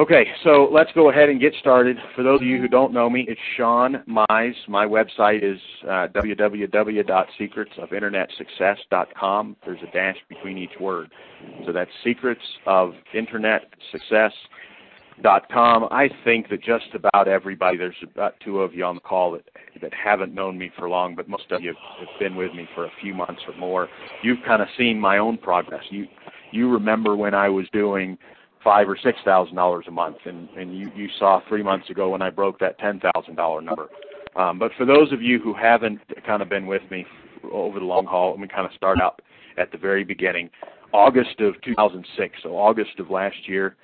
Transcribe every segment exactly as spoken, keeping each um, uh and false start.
Okay, so let's go ahead and get started. For those of you who don't know me, it's Sean Mize. My website is uh, w w w dot secrets of internet success dot com. There's a dash between each word. So that's secrets of internet success dot com. I think that just about everybody, there's about two of you on the call that, that haven't known me for long, but most of you have been with me for a few months or more. You've kind of seen my own progress. You, you remember when I was doing five or six thousand dollars a month, and and you you saw three months ago when I broke that ten thousand dollar number. Um, but for those of you who haven't kind of been with me over the long haul, let me kind of start out at the very beginning, August of two thousand six. So August of last year.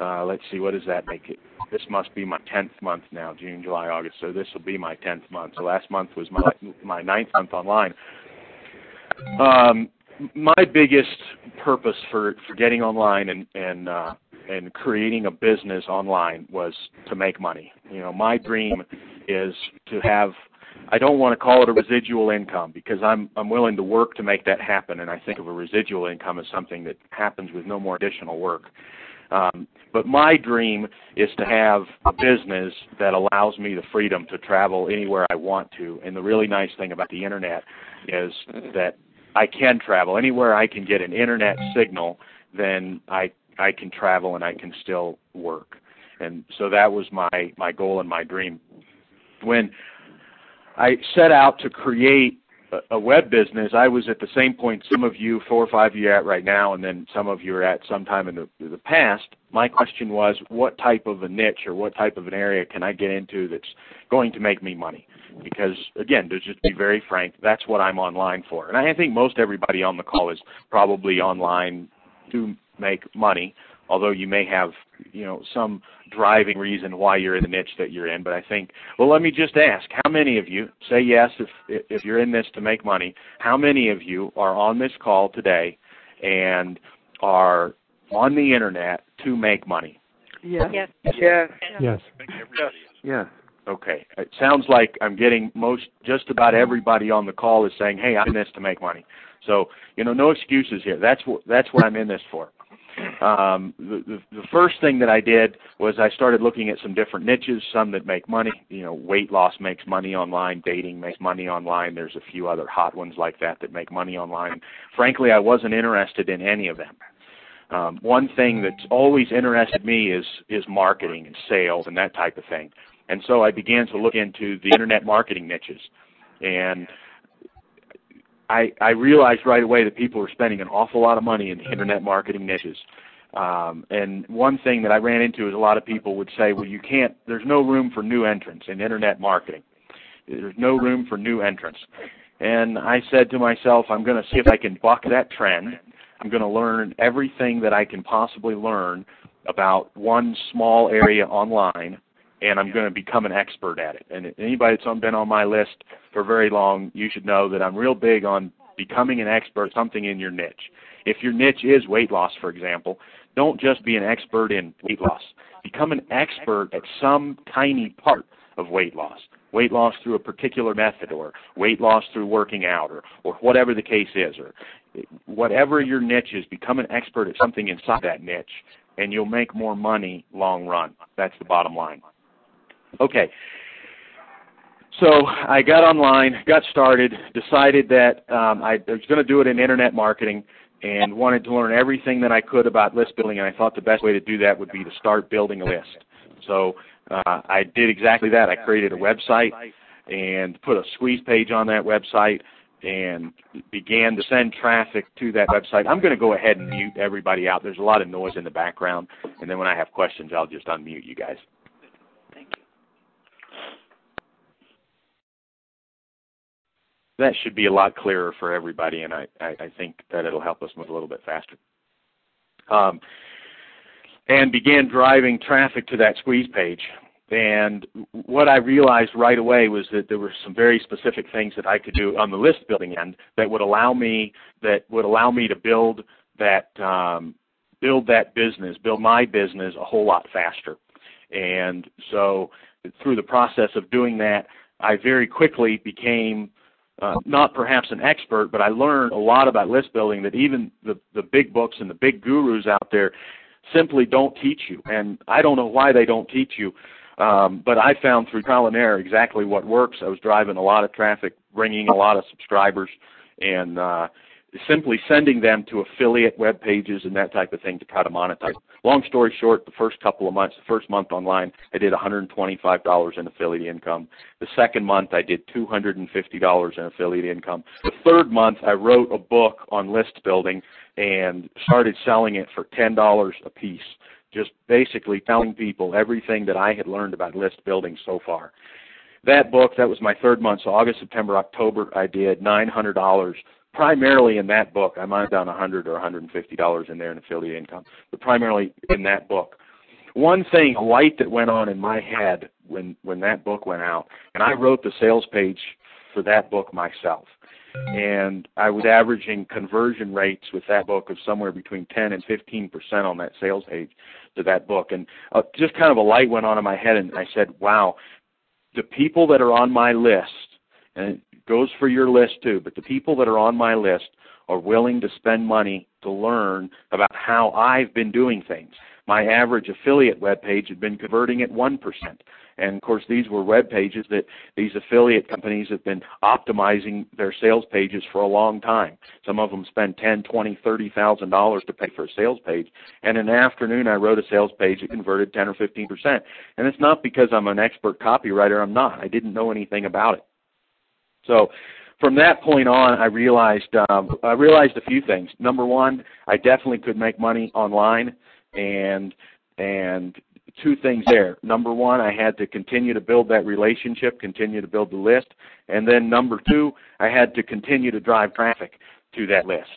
Uh, let's see, what does that make it? This must be my tenth month now. June, July, August. So this will be my tenth month. So last month was my my ninth month online. Um, my biggest purpose for, for getting online and and uh, and creating a business online was to make money. You know, my dream is to have, I don't want to call it a residual income because I'm I'm willing to work to make that happen, and I think of a residual income as something that happens with no more additional work. Um, but my dream is to have a business that allows me the freedom to travel anywhere I want to, and the really nice thing about the internet is that I can travel. Anywhere I can get an internet signal, then I I can travel and I can still work. And so that was my, my goal and my dream. When I set out to create a, a web business, I was at the same point some of you, four or five of you are at right now, and then some of you are at sometime in the, the past. My question was, what type of a niche or what type of an area can I get into that's going to make me money? Because, again, to just be very frank, that's what I'm online for. And I think most everybody on the call is probably online to make money, although you may have, you know, some driving reason why you're in the niche that you're in. But I think, well, let me just ask, how many of you, say yes if, if you're in this to make money, how many of you are on this call today and are on the internet to make money? Yes. Yes. Yes. Yes. Yes. Yes. Okay. It sounds like I'm getting most, just about everybody on the call is saying, hey, I'm in this to make money. So, you know, no excuses here. That's what, that's what I'm in this for. Um, the, the, the first thing that I did was I started looking at some different niches, some that make money. You know, weight loss makes money online. Dating makes money online. There's a few other hot ones like that that make money online. Frankly, I wasn't interested in any of them. Um, one thing that's always interested me is, is marketing and sales and that type of thing. And so I began to look into the internet marketing niches, and I, I realized right away that people were spending an awful lot of money in internet marketing niches. Um, and one thing that I ran into is a lot of people would say, well, you can't, there's no room for new entrants in internet marketing. There's no room for new entrants. And I said to myself, I'm going to see if I can buck that trend. I'm going to learn everything that I can possibly learn about one small area online, and I'm going to become an expert at it. And anybody that's been on my list for very long, you should know that I'm real big on becoming an expert at something in your niche. If your niche is weight loss, for example, don't just be an expert in weight loss. Become an expert at some tiny part of weight loss. Weight loss through a particular method, or weight loss through working out, or, or whatever the case is, or whatever your niche is, become an expert at something inside that niche, and you'll make more money long run. That's the bottom line. Okay, so I got online, got started, decided that um, I was going to do it in internet marketing and wanted to learn everything that I could about list building, and I thought the best way to do that would be to start building a list. So uh, I did exactly that. I created a website and put a squeeze page on that website and began to send traffic to that website. I'm going to go ahead and mute everybody out. There's a lot of noise in the background, and then when I have questions, I'll just unmute you guys. That should be a lot clearer for everybody, and I, I, I think that it'll help us move a little bit faster. Um, and began driving traffic to that squeeze page. And what I realized right away was that there were some very specific things that I could do on the list building end that would allow me that would allow me to build that um, build that business, build my business a whole lot faster. And so through the process of doing that, I very quickly became Uh, not perhaps an expert, but I learned a lot about list building that even the, the big books and the big gurus out there simply don't teach you. And I don't know why they don't teach you, um, but I found through trial and error exactly what works. I was driving a lot of traffic, bringing a lot of subscribers, and uh, simply sending them to affiliate web pages and that type of thing to try to monetize. Long story short, the first couple of months, the first month online, I did one hundred twenty-five dollars in affiliate income. The second month, I did two hundred fifty dollars in affiliate income. The third month, I wrote a book on list building and started selling it for ten dollars a piece, just basically telling people everything that I had learned about list building so far. That book, that was my third month, so August, September, October, I did nine hundred dollars. Primarily in that book, I might have done one hundred dollars or one hundred fifty dollars in there in affiliate income, but primarily in that book. One thing, a light that went on in my head when, when that book went out, and I wrote the sales page for that book myself, and I was averaging conversion rates with that book of somewhere between ten and fifteen percent on that sales page to that book. And uh, just kind of a light went on in my head, and I said, wow, the people that are on my list, and it goes for your list too, but the people that are on my list are willing to spend money to learn about how I've been doing things. My average affiliate web page had been converting at one percent. And, of course, these were web pages that these affiliate companies have been optimizing their sales pages for a long time. Some of them spend ten thousand dollars, twenty thousand dollars, thirty thousand dollars to pay for a sales page. And in the afternoon, I wrote a sales page that converted ten or fifteen percent. And it's not because I'm an expert copywriter. I'm not. I didn't know anything about it. So from that point on, I realized um, I realized a few things. Number one, I definitely could make money online, and and two things there. Number one, I had to continue to build that relationship, continue to build the list, and then number two, I had to continue to drive traffic to that list.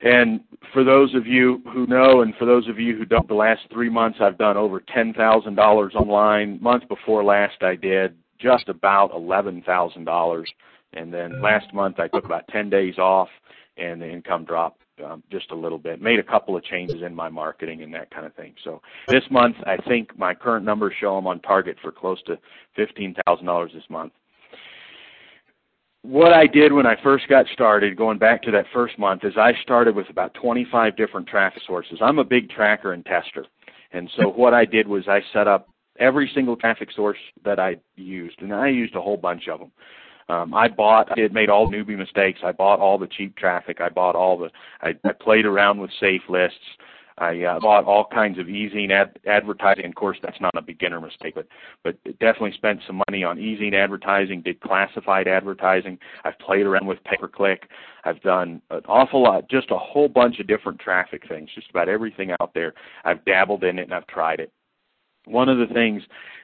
And for those of you who know, and for those of you who don't, the last three months I've done over ten thousand dollars online. Month before last, I did just about eleven thousand dollars. And then last month, I took about ten days off, and the income dropped um, just a little bit. Made a couple of changes in my marketing and that kind of thing. So this month, I think my current numbers show I'm on target for close to fifteen thousand dollars this month. What I did when I first got started, going back to that first month, is I started with about twenty-five different traffic sources. I'm a big tracker and tester. And so what I did was I set up every single traffic source that I used, and I used a whole bunch of them. Um, I bought, I did, made all newbie mistakes. I bought all the cheap traffic. I bought all the, I, I played around with safe lists. I uh, bought all kinds of EzineArticles ad, advertising. Of course, that's not a beginner mistake, but but definitely spent some money on EzineArticles advertising, did classified advertising. I've played around with pay-per-click. I've done an awful lot, just a whole bunch of different traffic things, just about everything out there. I've dabbled in it, and I've tried it. One of the things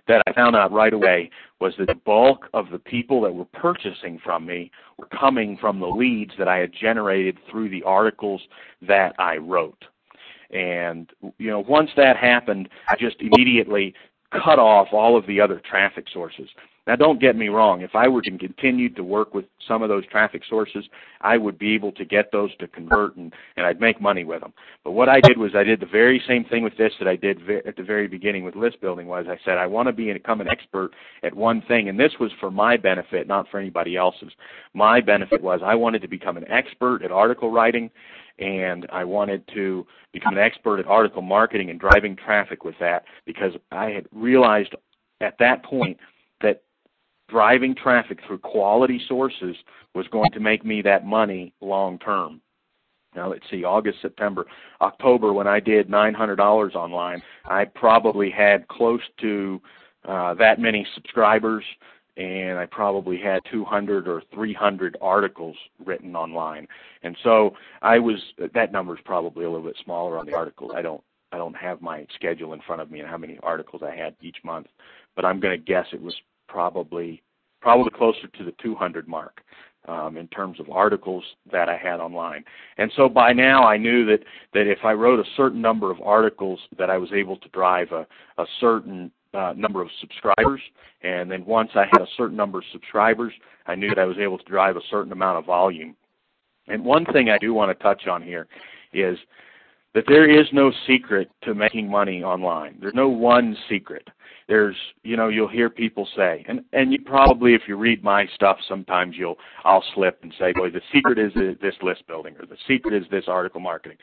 that I found out right away was that the bulk of the people that were purchasing from me were coming from the leads that I had generated through the articles that I wrote. And, you know, once that happened, I just immediately cut off all of the other traffic sources. Now, don't get me wrong. If I were to continue to work with some of those traffic sources, I would be able to get those to convert, and, and I'd make money with them. But what I did was I did the very same thing with this that I did ve- at the very beginning with list building, was I said I want to be, become an expert at one thing, and this was for my benefit, not for anybody else's. My benefit was I wanted to become an expert at article writing, and I wanted to become an expert at article marketing and driving traffic with that, because I had realized at that point that driving traffic through quality sources was going to make me that money long term. Now, let's see, August, September, October, when I did nine hundred dollars online, I probably had close to uh, that many subscribers, and I probably had two hundred or three hundred articles written online. And so I was, that number's probably a little bit smaller on the articles. I don't I don't have my schedule in front of me and how many articles I had each month, but I'm going to guess it was probably probably closer to the two hundred mark um, in terms of articles that I had online. And so by now I knew that, that if I wrote a certain number of articles, that I was able to drive a, a certain uh, number of subscribers. And then once I had a certain number of subscribers, I knew that I was able to drive a certain amount of volume. And one thing I do want to touch on here is that there is no secret to making money online. There's no one secret. There's, you know, you'll hear people say, and, and you probably, if you read my stuff, sometimes you'll, I'll slip and say, boy, the secret is this list building, or the secret is this article marketing.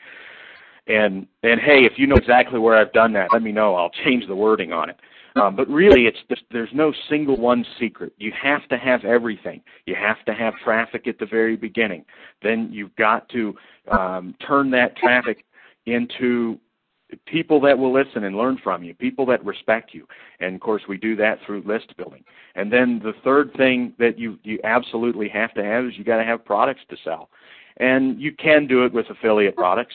And and hey, if you know exactly where I've done that, let me know. I'll change the wording on it. Um, but really, it's just, there's no single one secret. You have to have everything. You have to have traffic at the very beginning. Then you've got to um, turn that traffic into people that will listen and learn from you, people that respect you. And, of course, we do that through list building. And then the third thing that you, you absolutely have to have is you got to have products to sell. And you can do it with affiliate products.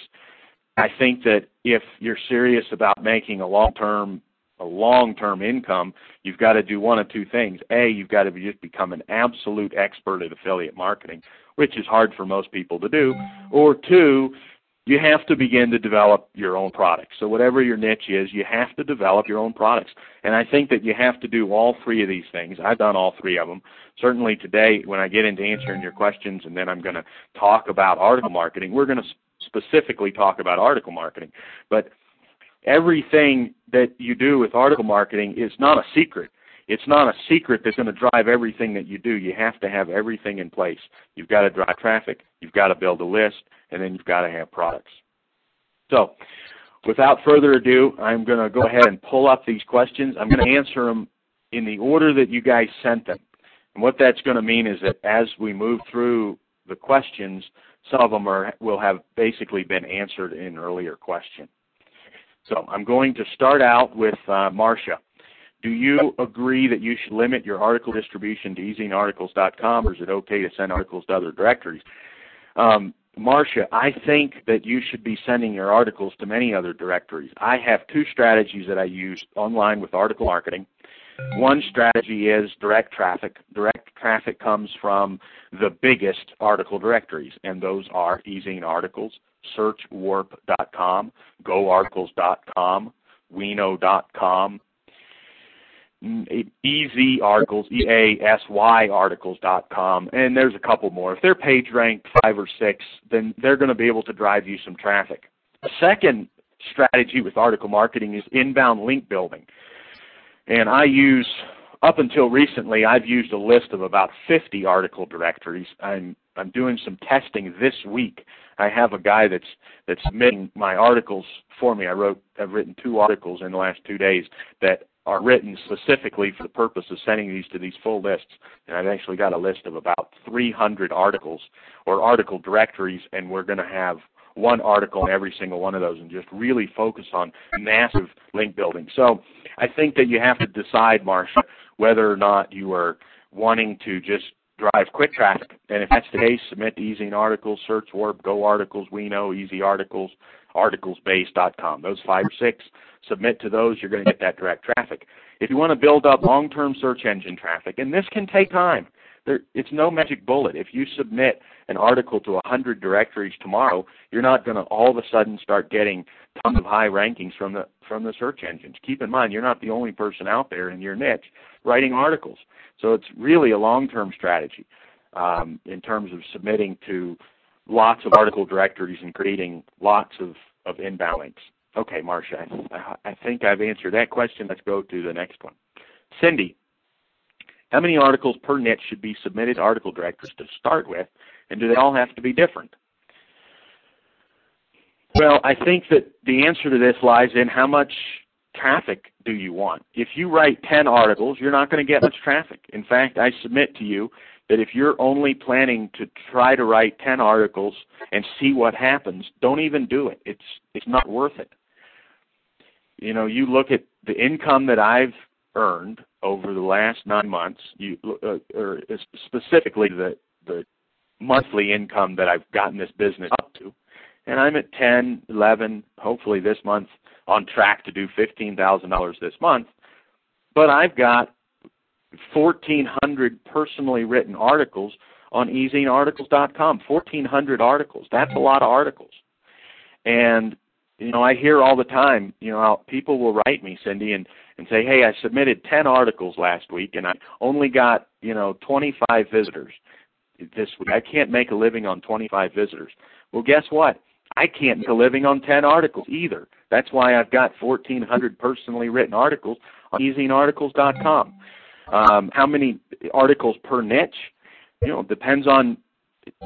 I think that if you're serious about making a long-term a long-term income, you've got to do one of two things. A, you've got to be, just become an absolute expert at affiliate marketing, which is hard for most people to do. Or two, you have to begin to develop your own products. So whatever your niche is, you have to develop your own products. And I think that you have to do all three of these things. I've done all three of them. Certainly today, when I get into answering your questions, and then I'm going to talk about article marketing, we're going to specifically talk about article marketing. But everything that you do with article marketing is not a secret. It's not a secret that's going to drive everything that you do. You have to have everything in place. You've got to drive traffic, you've got to build a list, and then you've got to have products. So without further ado, I'm going to go ahead and pull up these questions. I'm going to answer them in the order that you guys sent them. And what that's going to mean is that as we move through the questions, some of them are, will have basically been answered in an earlier question. So I'm going to start out with uh, Marcia. Do you agree that you should limit your article distribution to Ezine Articles dot com, or is it okay to send articles to other directories? Um, Marcia, I think that you should be sending your articles to many other directories. I have two strategies that I use online with article marketing. One strategy is direct traffic. Direct traffic comes from the biggest article directories, and those are EzineArticles, Search Warp dot com, Go Articles dot com, We Know dot com, EzineArticles, E A S Y Articles dot com, and there's a couple more. If they're page ranked five or six, then they're going to be able to drive you some traffic. The second strategy with article marketing is inbound link building. And I use, up until recently, I've used a list of about fifty article directories. I'm I'm doing some testing this week. I have a guy that's that's submitting my articles for me. I wrote I've written two articles in the last two days that are written specifically for the purpose of sending these to these full lists. And I've actually got a list of about three hundred articles or article directories, and we're going to have one article in every single one of those and just really focus on massive link building. So I think that you have to decide, Marsha, whether or not you are wanting to just drive quick traffic. And if that's the case, submit to EzineArticles, SearchWarp, GoArticles, WeKnow, EzineArticles, Articles Base dot com. Those five or six, submit to those, you're going to get that direct traffic. If you want to build up long-term search engine traffic, and this can take time, There, it's no magic bullet. If you submit an article to one hundred directories tomorrow, you're not going to all of a sudden start getting tons of high rankings from the from the search engines. Keep in mind, you're not the only person out there in your niche writing articles. So it's really a long-term strategy um, in terms of submitting to lots of article directories and creating lots of, of inbound links. Okay, Marcia, I, I think I've answered that question. Let's go to the next one. Cindy. How many articles per niche should be submitted to article directories to start with, and do they all have to be different? Well, I think that the answer to this lies in how much traffic do you want. If you write ten articles, you're not going to get much traffic. In fact, I submit to you that if you're only planning to try to write ten articles and see what happens, don't even do it. It's it's not worth it. You know, you look at the income that I've earned over the last nine months, you, uh, or specifically the, the monthly income that I've gotten this business up to, and I'm at ten, eleven, hopefully this month, on track to do fifteen thousand dollars this month, but I've got fourteen hundred personally written articles on Ezine Articles dot com, fourteen hundred articles. That's a lot of articles. And you know, I hear all the time, you know, I'll, people will write me, Cindy, and, and say, hey, I submitted ten articles last week, and I only got, you know, twenty-five visitors this week. I can't make a living on twenty-five visitors. Well, guess what? I can't make a living on ten articles either. That's why I've got fourteen hundred personally written articles on Ezine Articles dot com. Um, how many articles per niche? You know, depends on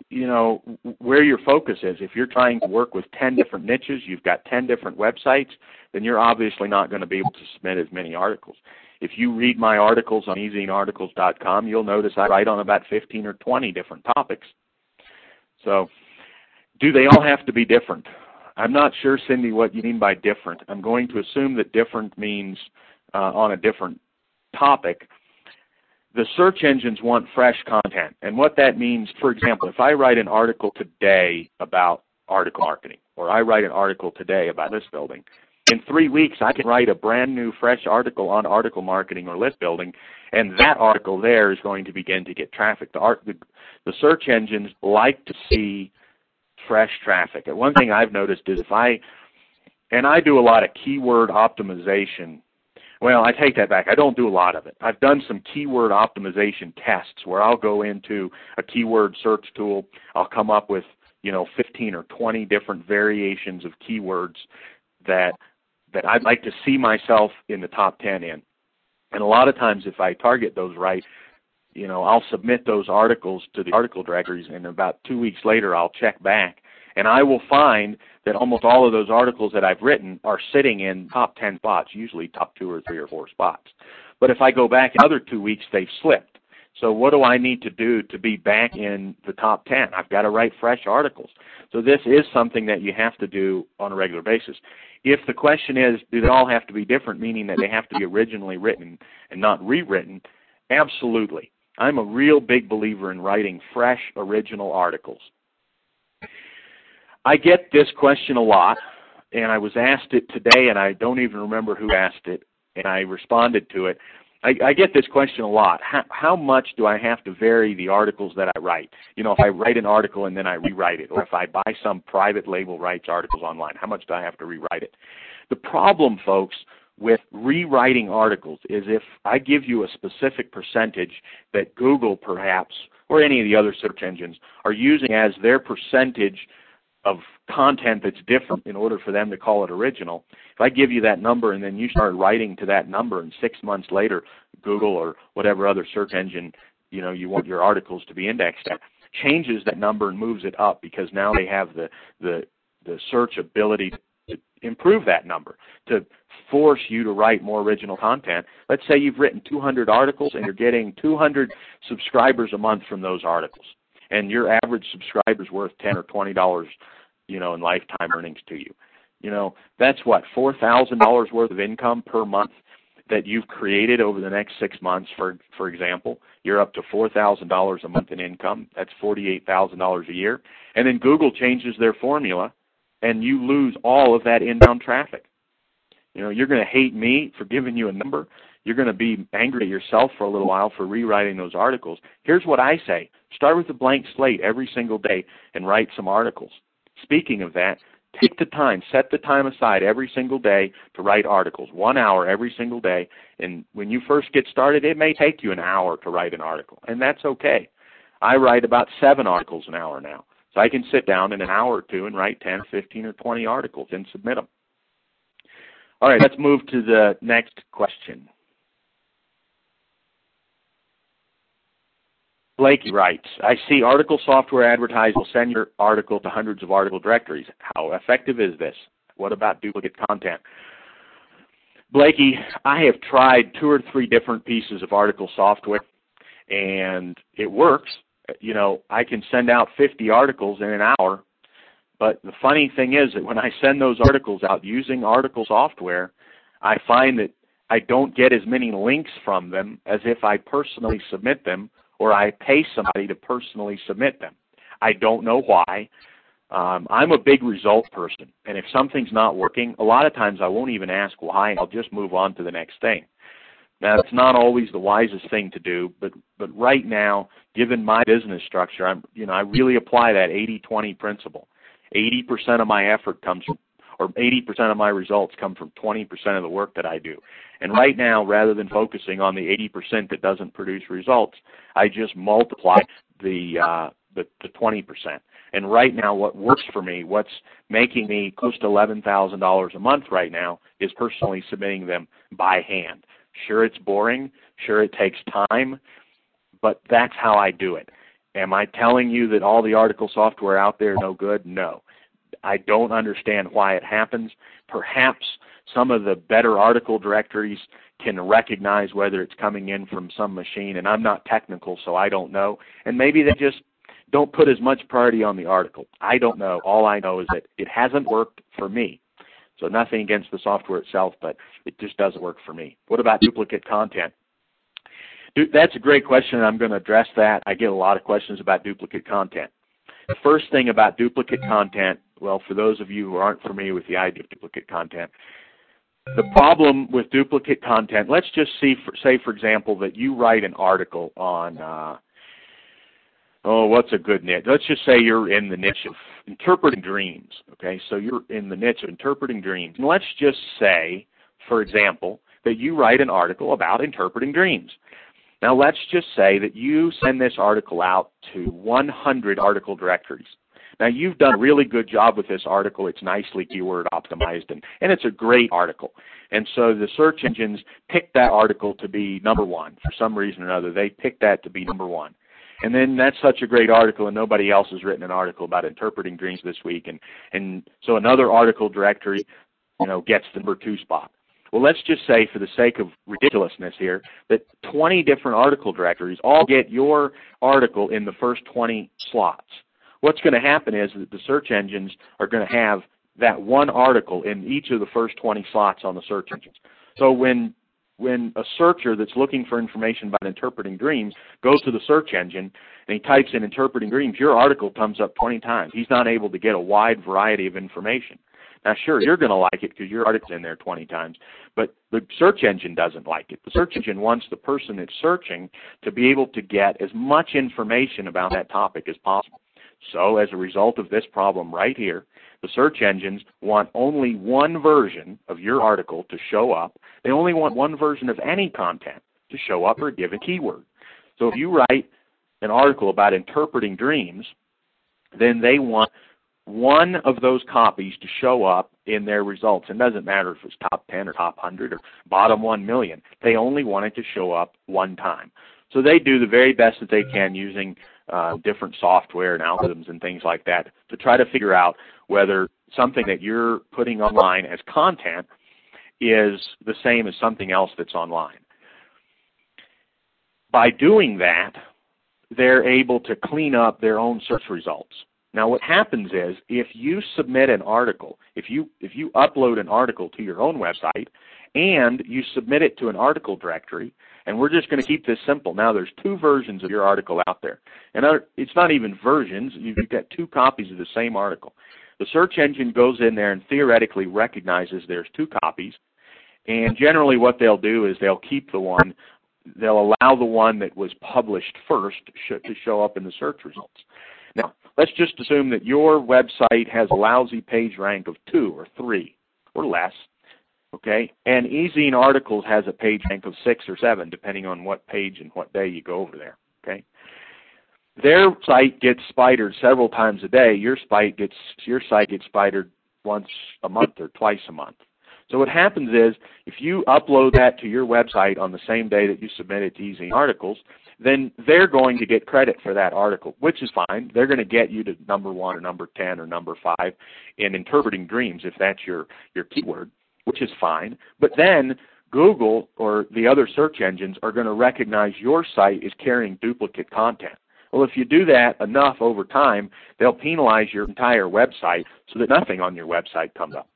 you know, where your focus is. If you're trying to work with ten different niches, you've got ten different websites, then you're obviously not going to be able to submit as many articles. If you read my articles on Ezine Articles dot com, you'll notice I write on about fifteen or twenty different topics. So do they all have to be different? I'm not sure, Cindy, what you mean by different. I'm going to assume that different means uh, on a different topic. The search engines want fresh content. And what that means, for example, if I write an article today about article marketing, or I write an article today about list building, in three weeks I can write a brand new fresh article on article marketing or list building, and that article there is going to begin to get traffic. The, art, the, the search engines like to see fresh traffic. And one thing I've noticed is if I, and I do a lot of keyword optimization. Well, I take that back. I don't do a lot of it. I've done some keyword optimization tests where I'll go into a keyword search tool. I'll come up with, you know, fifteen or twenty different variations of keywords that that I'd like to see myself in the top ten in. And a lot of times if I target those right, you know, I'll submit those articles to the article directories, and about two weeks later I'll check back, and I will find that almost all of those articles that I've written are sitting in top ten spots, usually top two or three or four spots. But if I go back another two weeks, they've slipped. So what do I need to do to be back in the top ten? I've got to write fresh articles. So this is something that you have to do on a regular basis. If the question is, do they all have to be different, meaning that they have to be originally written and not rewritten, absolutely. I'm a real big believer in writing fresh, original articles. I get this question a lot, and I was asked it today, and I don't even remember who asked it, and I responded to it. I, I get this question a lot. How, how much do I have to vary the articles that I write? You know, if I write an article and then I rewrite it, or if I buy some private label rights articles online, how much do I have to rewrite it? The problem, folks, with rewriting articles is if I give you a specific percentage that Google, perhaps, or any of the other search engines are using as their percentage of content that's different in order for them to call it original. If I give you that number and then you start writing to that number, and six months later, Google or whatever other search engine, you know, you want your articles to be indexed at, changes that number and moves it up, because now they have the, the, the search ability to improve that number, to force you to write more original content. Let's say you've written two hundred articles and you're getting two hundred subscribers a month from those articles, and your average subscriber's worth ten or twenty dollars, you know, in lifetime earnings to you. You know, that's what, four thousand dollars worth of income per month that you've created over the next six months, for for example. You're up to four thousand dollars a month in income. That's forty-eight thousand dollars a year. And then Google changes their formula, and you lose all of that inbound traffic. You know, you're going to hate me for giving you a number. You're going to be angry at yourself for a little while for rewriting those articles. Here's what I say. Start with a blank slate every single day and write some articles. Speaking of that, take the time, set the time aside every single day to write articles, one hour every single day. And when you first get started, it may take you an hour to write an article, and that's okay. I write about seven articles an hour now, so I can sit down in an hour or two and write ten, fifteen, or twenty articles and submit them. All right, let's move to the next question. Blakey writes, I see article software advertised will send your article to hundreds of article directories. How effective is this? What about duplicate content? Blakey, I have tried two or three different pieces of article software, and it works. You know, I can send out fifty articles in an hour, but the funny thing is that when I send those articles out using article software, I find that I don't get as many links from them as if I personally submit them, or I pay somebody to personally submit them. I don't know why. Um, I'm a big result person, and if something's not working, a lot of times I won't even ask why, and I'll just move on to the next thing. Now, it's not always the wisest thing to do, but but right now, given my business structure, I'm you know I really apply that eighty twenty principle. eighty percent of my effort comes from, or eighty percent of my results come from twenty percent of the work that I do. And right now, rather than focusing on the eighty percent that doesn't produce results, I just multiply the, uh, the, the twenty percent. And right now, what works for me, what's making me close to eleven thousand dollars a month right now, is personally submitting them by hand. Sure, it's boring. Sure, it takes time. But that's how I do it. Am I telling you that all the article software out there is no good? No. I don't understand why it happens. Perhaps some of the better article directories can recognize whether it's coming in from some machine, and I'm not technical, so I don't know. And maybe they just don't put as much priority on the article. I don't know. All I know is that it hasn't worked for me. So nothing against the software itself, but it just doesn't work for me. What about duplicate content? Dude, that's a great question, and I'm going to address that. I get a lot of questions about duplicate content. The first thing about duplicate content, well, for those of you who aren't familiar with the idea of duplicate content, the problem with duplicate content, let's just see, for, say, for example, that you write an article on, uh, oh, what's a good niche? Let's just say you're in the niche of interpreting dreams, okay? So you're in the niche of interpreting dreams. And let's just say, for example, that you write an article about interpreting dreams. Now, let's just say that you send this article out to one hundred article directories. Now, you've done a really good job with this article. It's nicely keyword optimized, and, and it's a great article. And so the search engines picked that article to be number one. For some reason or another, they picked that to be number one. And then that's such a great article, and nobody else has written an article about interpreting dreams this week. And, and so another article directory, you know, gets the number two spot. Well, let's just say, for the sake of ridiculousness here, that twenty different article directories all get your article in the first twenty slots. What's going to happen is that the search engines are going to have that one article in each of the first twenty slots on the search engines. So when when a searcher that's looking for information about interpreting dreams goes to the search engine and he types in interpreting dreams, your article comes up twenty times. He's not able to get a wide variety of information. Now, sure, you're going to like it because your article's in there twenty times, but the search engine doesn't like it. The search engine wants the person that's searching to be able to get as much information about that topic as possible. So as a result of this problem right here, the search engines want only one version of your article to show up. They only want one version of any content to show up or give a keyword. So if you write an article about interpreting dreams, then they want one of those copies to show up in their results. It doesn't matter if it's top ten or top one hundred or bottom one million. They only want it to show up one time. So they do the very best that they can using uh, different software and algorithms and things like that to try to figure out whether something that you're putting online as content is the same as something else that's online. By doing that, they're able to clean up their own search results. Now, what happens is if you submit an article, if you if you upload an article to your own website and you submit it to an article directory, and we're just going to keep this simple. Now, there's two versions of your article out there. And other, it's not even versions. You've got two copies of the same article. The search engine goes in there and theoretically recognizes there's two copies. And generally what they'll do is they'll keep the one. They'll allow the one that was published first to show up in the search results. Now, let's just assume that your website has a lousy page rank of two or three or less, okay? And Ezine Articles has a page rank of six or seven, depending on what page and what day you go over there, okay? Their site gets spidered several times a day. Your site gets your site gets spidered once a month or twice a month. So what happens is if you upload that to your website on the same day that you submit it to Ezine Articles, then they're going to get credit for that article, which is fine. They're going to get you to number one or number ten or number five in interpreting dreams if that's your, your keyword, which is fine. But then Google or the other search engines are going to recognize your site is carrying duplicate content. Well, if you do that enough over time, they'll penalize your entire website so that nothing on your website comes up.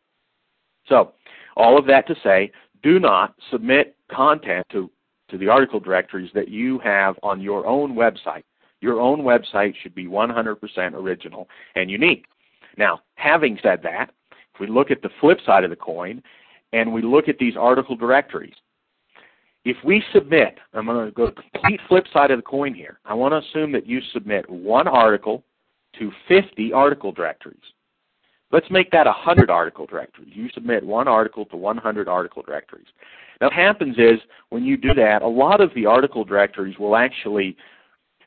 So all of that to say, do not submit content to, to the article directories that you have on your own website. Your own website should be one hundred percent original and unique. Now, having said that, if we look at the flip side of the coin and we look at these article directories, if we submit, I'm going to go to the complete flip side of the coin here. I want to assume that you submit one article to fifty article directories. Let's make that one hundred article directories. You submit one article to one hundred article directories. Now, what happens is when you do that, a lot of the article directories will actually,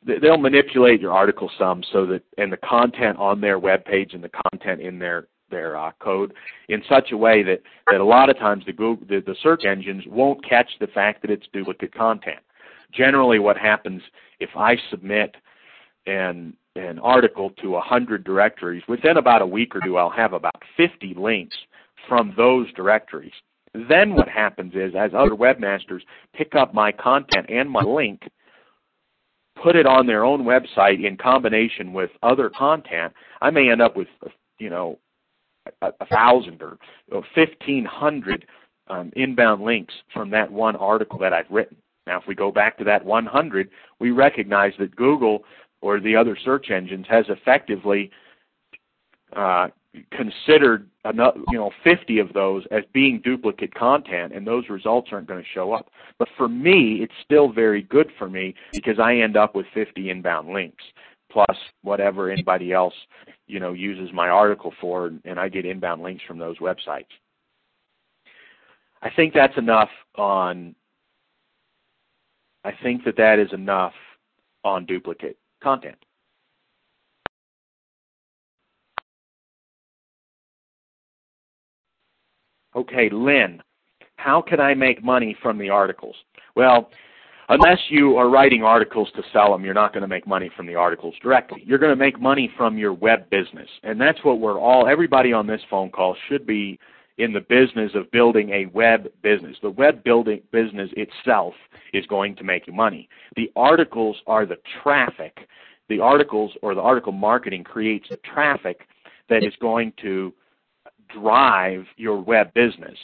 they'll manipulate your article some so that, and the content on their web page and the content in their, their uh, code in such a way that, that a lot of times the, Google, the, the search engines won't catch the fact that it's duplicate content. Generally, what happens if I submit an, an article to one hundred directories, within about a week or two, I'll have about fifty links from those directories. Then what happens is, as other webmasters pick up my content and my link, put it on their own website in combination with other content, I may end up with, you know, a, a thousand or, or fifteen hundred um, inbound links from that one article that I've written. Now, if we go back to that one hundred, we recognize that Google or the other search engines has effectively uh, considered another, you know, fifty of those as being duplicate content, and those results aren't going to show up. But for me, it's still very good for me because I end up with fifty inbound links plus whatever anybody else, you know, uses my article for, and I get inbound links from those websites. I think that's enough on. I think that that is enough on duplicate content. Okay, Lynn, how can I make money from the articles? Well, unless you are writing articles to sell them, you're not going to make money from the articles directly. You're going to make money from your web business, and that's what we're all, everybody on this phone call should be in the business of building a web business. The web building business itself is going to make you money. The articles are the traffic. The articles or the article marketing creates the traffic that is going to drive your web business.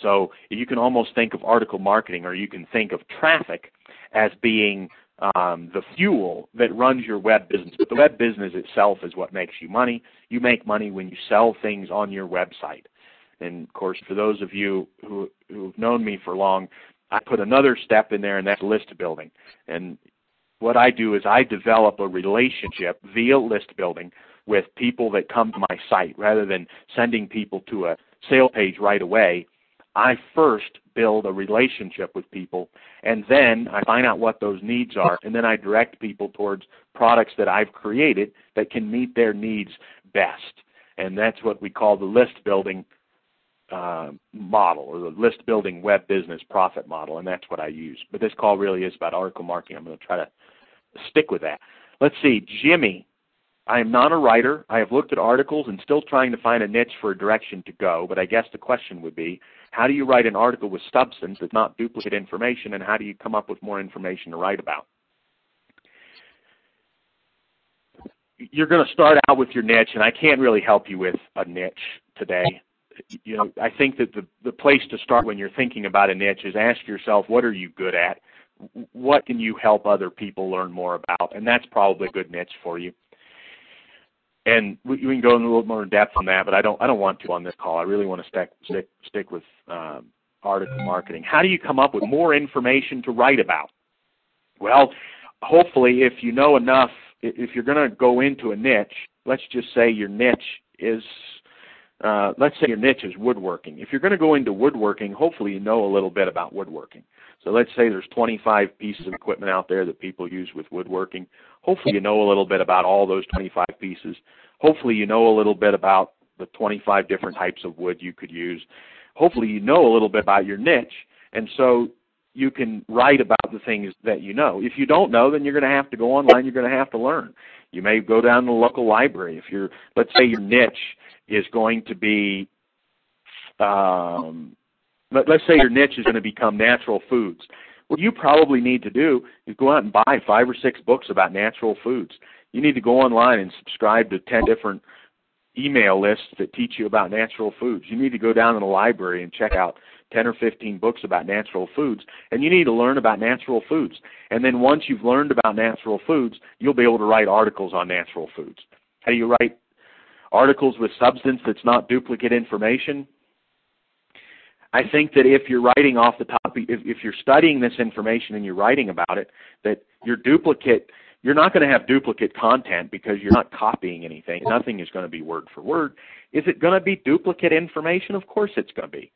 So you can almost think of article marketing, or you can think of traffic as being um, the fuel that runs your web business. But the web business itself is what makes you money. You make money when you sell things on your website. And, of course, for those of you who who have known me for long, I put another step in there, and that's list building. And what I do is I develop a relationship via list building with people that come to my site. Rather than sending people to a sale page right away, I first build a relationship with people, and then I find out what those needs are, and then I direct people towards products that I've created that can meet their needs best. And that's what we call the list building Uh, model, or the list building web business profit model, and that's what I use. But this call really is about article marketing. I'm going to try to stick with that. Let's see, Jimmy, I am not a writer. I have looked at articles and still trying to find a niche for a direction to go, but I guess the question would be, how do you write an article with substance that's not duplicate information, and how do you come up with more information to write about? You're going to start out with your niche, and I can't really help you with a niche today. You know, I think that the, the place to start when you're thinking about a niche is ask yourself, what are you good at? What can you help other people learn more about? And that's probably a good niche for you. And we, we can go in a little more in depth on that, but I don't I don't want to on this call. I really want to stick stick, stick with um, article marketing. How do you come up with more information to write about? Well, hopefully if you know enough, if you're going to go into a niche, let's just say your niche is... Uh, let's say your niche is woodworking. If you're going to go into woodworking, hopefully you know a little bit about woodworking. So let's say there's twenty-five pieces of equipment out there that people use with woodworking. Hopefully you know a little bit about all those twenty-five pieces. Hopefully you know a little bit about the twenty-five different types of wood you could use. Hopefully you know a little bit about your niche, and so you can write about the things that you know. If you don't know, then you're going to have to go online. You're going to have to learn. You may go down to the local library. If you're, let's say your niche is going to be, um, let, let's say your niche is going to become natural foods. What you probably need to do is go out and buy five or six books about natural foods. You need to go online and subscribe to ten different email lists that teach you about natural foods. You need to go down to the library and check out ten or fifteen books about natural foods, and you need to learn about natural foods. And then once you've learned about natural foods, you'll be able to write articles on natural foods. How do you write articles with substance that's not duplicate information? I think that if you're writing off the top, if, if you're studying this information and you're writing about it, that your duplicate, you're not going to have duplicate content because you're not copying anything. Nothing is going to be word for word. Is it going to be duplicate information? Of course it's going to be.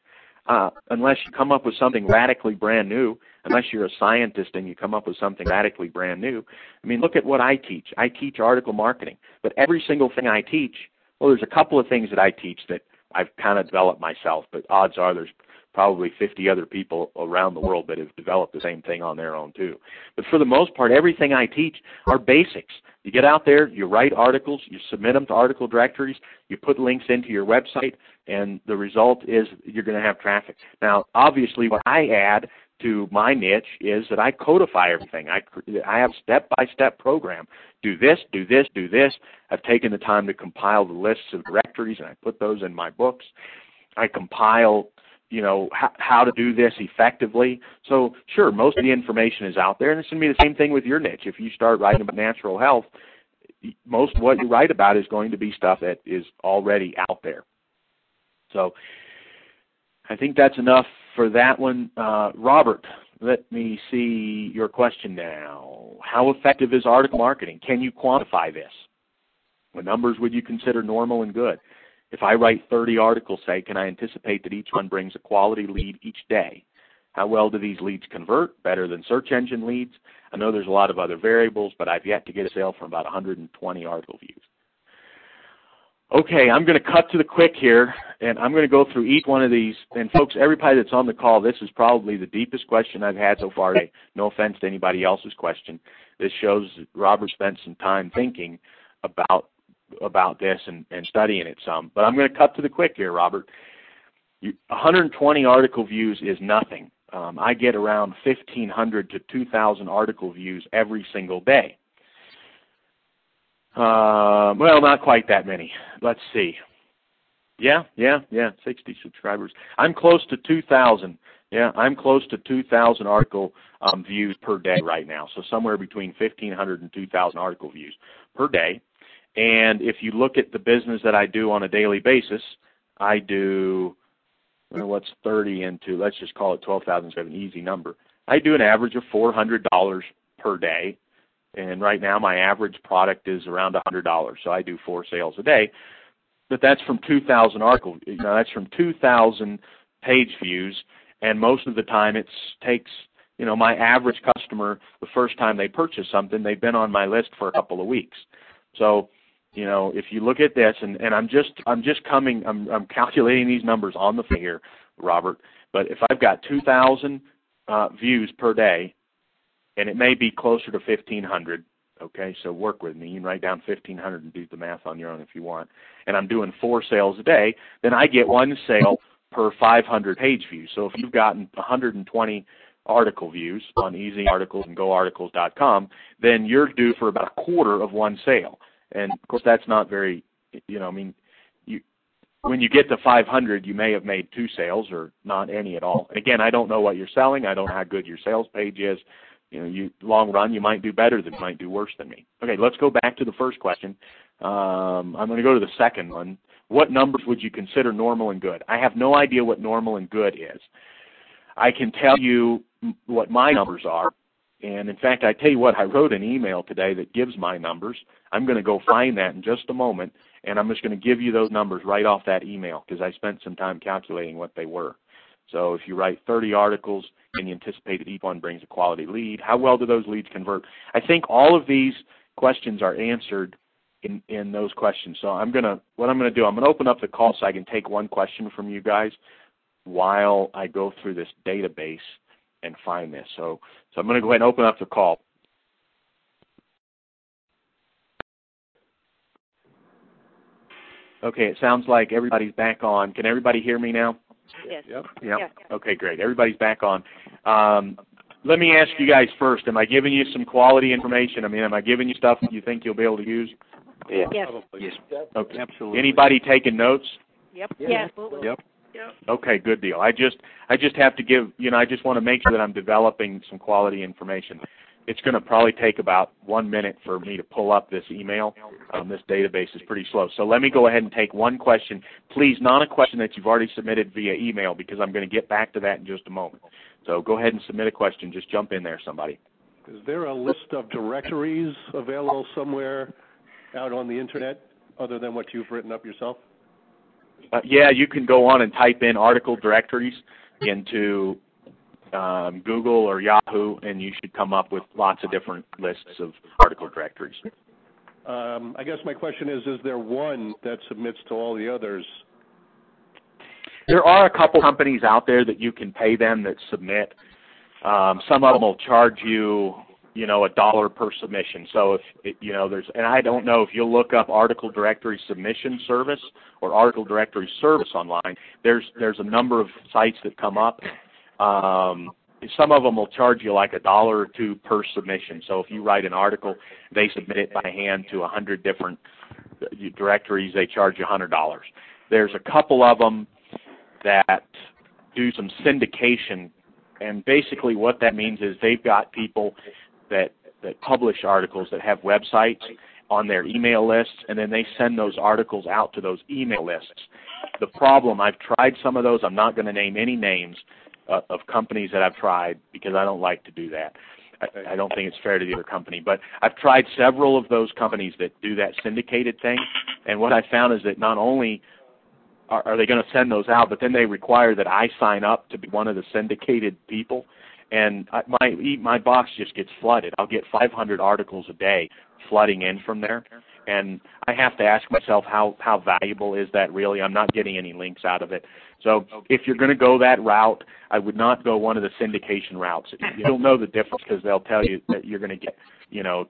Uh, unless you come up with something radically brand new, unless you're a scientist and you come up with something radically brand new. I mean, look at what I teach. I teach article marketing, but every single thing I teach, well, there's a couple of things that I teach that I've kind of developed myself, but odds are there's probably fifty other people around the world that have developed the same thing on their own too. But for the most part, everything I teach are basics. You get out there, you write articles, you submit them to article directories, you put links into your website, and the result is you're going to have traffic. Now, obviously, what I add to my niche is that I codify everything. I, I have step-by-step program. Do this, do this, do this. I've taken the time to compile the lists of directories, and I put those in my books. I compile, you know, how, how to do this effectively. So, sure, most of the information is out there, and it's going to be the same thing with your niche. If you start writing about natural health, most of what you write about is going to be stuff that is already out there. So I think that's enough for that one. Uh, Robert, let me see your question now. How effective is article marketing? Can you quantify this? What numbers would you consider normal and good? If I write thirty articles, say, can I anticipate that each one brings a quality lead each day? How well do these leads convert? Better than search engine leads? I know there's a lot of other variables, but I've yet to get a sale from about one hundred twenty article views. Okay, I'm going to cut to the quick here, and I'm going to go through each one of these. And, folks, everybody that's on the call, this is probably the deepest question I've had so far today. No offense to anybody else's question. This shows Robert spent some time thinking about about this and, and studying it some. But I'm going to cut to the quick here, Robert. You, one hundred twenty article views is nothing. Um, I get around fifteen hundred to two thousand article views every single day. Uh, well, not quite that many. Let's see. Yeah, yeah, yeah, sixty subscribers. I'm close to two thousand. Yeah, I'm close to two thousand article um, views per day right now, so somewhere between fifteen hundred and two thousand article views per day. And if you look at the business that I do on a daily basis, I do, well, what's thirty into, let's just call it twelve thousand, so I have an easy number. I do an average of four hundred dollars per day. And right now, my average product is around one hundred dollars, so I do four sales a day. But that's from two thousand article, you know, that's from two thousand page views, and most of the time it takes, you know, my average customer, the first time they purchase something, they've been on my list for a couple of weeks. So, you know, if you look at this, and, and I'm just I'm just coming, I'm, I'm calculating these numbers on the figure, Robert, but if I've got two thousand uh, views per day, and it may be closer to fifteen hundred, okay, so work with me. You can write down fifteen hundred and do the math on your own if you want. And I'm doing four sales a day, then I get one sale per five hundred page views. So if you've gotten one hundred twenty article views on EzineArticles and Go Articles dot com, then you're due for about a quarter of one sale. And, of course, that's not very, you know, I mean, you, when you get to five hundred, you may have made two sales or not any at all. And, again, I don't know what you're selling. I don't know how good your sales page is. You know, you long run, you might do better than, you might do worse than me. Okay, let's go back to the first question. Um, I'm going to go to the second one. What numbers would you consider normal and good? I have no idea what normal and good is. I can tell you what my numbers are, and, in fact, I tell you what, I wrote an email today that gives my numbers. I'm going to go find that in just a moment, and I'm just going to give you those numbers right off that email because I spent some time calculating what they were. So if you write thirty articles and you anticipate that each one brings a quality lead, how well do those leads convert? I think all of these questions are answered in, in those questions. So I'm gonna what I'm gonna do, I'm gonna open up the call so I can take one question from you guys while I go through this database and find this. So so I'm gonna go ahead and open up the call. Okay, it sounds like everybody's back on. Can everybody hear me now? Yes. Yep. Yep. Yep. Okay, great. Everybody's back on. Um, let me ask you guys first, am I giving you some quality information? I mean, am I giving you stuff you think you'll be able to use? Yeah. Yes. Yes. Okay. Absolutely. Anybody taking notes? Yep. Yes. Yes. Absolutely. Yep. Yep. Okay, good deal. I just I just have to give, you know, I just want to make sure that I'm developing some quality information. It's going to probably take about one minute for me to pull up this email. Um, this database is pretty slow. So let me go ahead and take one question. Please, not a question that you've already submitted via email because I'm going to get back to that in just a moment. So go ahead and submit a question. Just jump in there, somebody. Is there a list of directories available somewhere out on the Internet other than what you've written up yourself? Uh, yeah, you can go on and type in article directories into Um, Google or Yahoo, and you should come up with lots of different lists of article directories. Um, I guess my question is, is there one that submits to all the others? There are a couple companies out there that you can pay them that submit. Um, some of them will charge you, you know, a dollar per submission. So if it, you know, there's, and I don't know if you'll look up Article Directory Submission Service or Article Directory Service online. There's there's a number of sites that come up. Um, some of them will charge you like a dollar or two per submission. So if you write an article, they submit it by hand to a hundred different directories. They charge you a hundred dollars. There's a couple of them that do some syndication, and basically what that means is they've got people that that publish articles that have websites on their email lists, and then they send those articles out to those email lists. The problem, I've tried some of those. I'm not going to name any names uh, of companies that I've tried because I don't like to do that. I, I don't think it's fair to the other company, but I've tried several of those companies that do that syndicated thing, and what I found is that not only are they going to send those out, but then they require that I sign up to be one of the syndicated people, and I, my my box just gets flooded. I'll get five hundred articles a day flooding in from there, and I have to ask myself how, how valuable is that really? I'm not getting any links out of it. So if you're going to go that route, I would not go one of the syndication routes. You'll know the difference because they'll tell you that you're going to get, you know,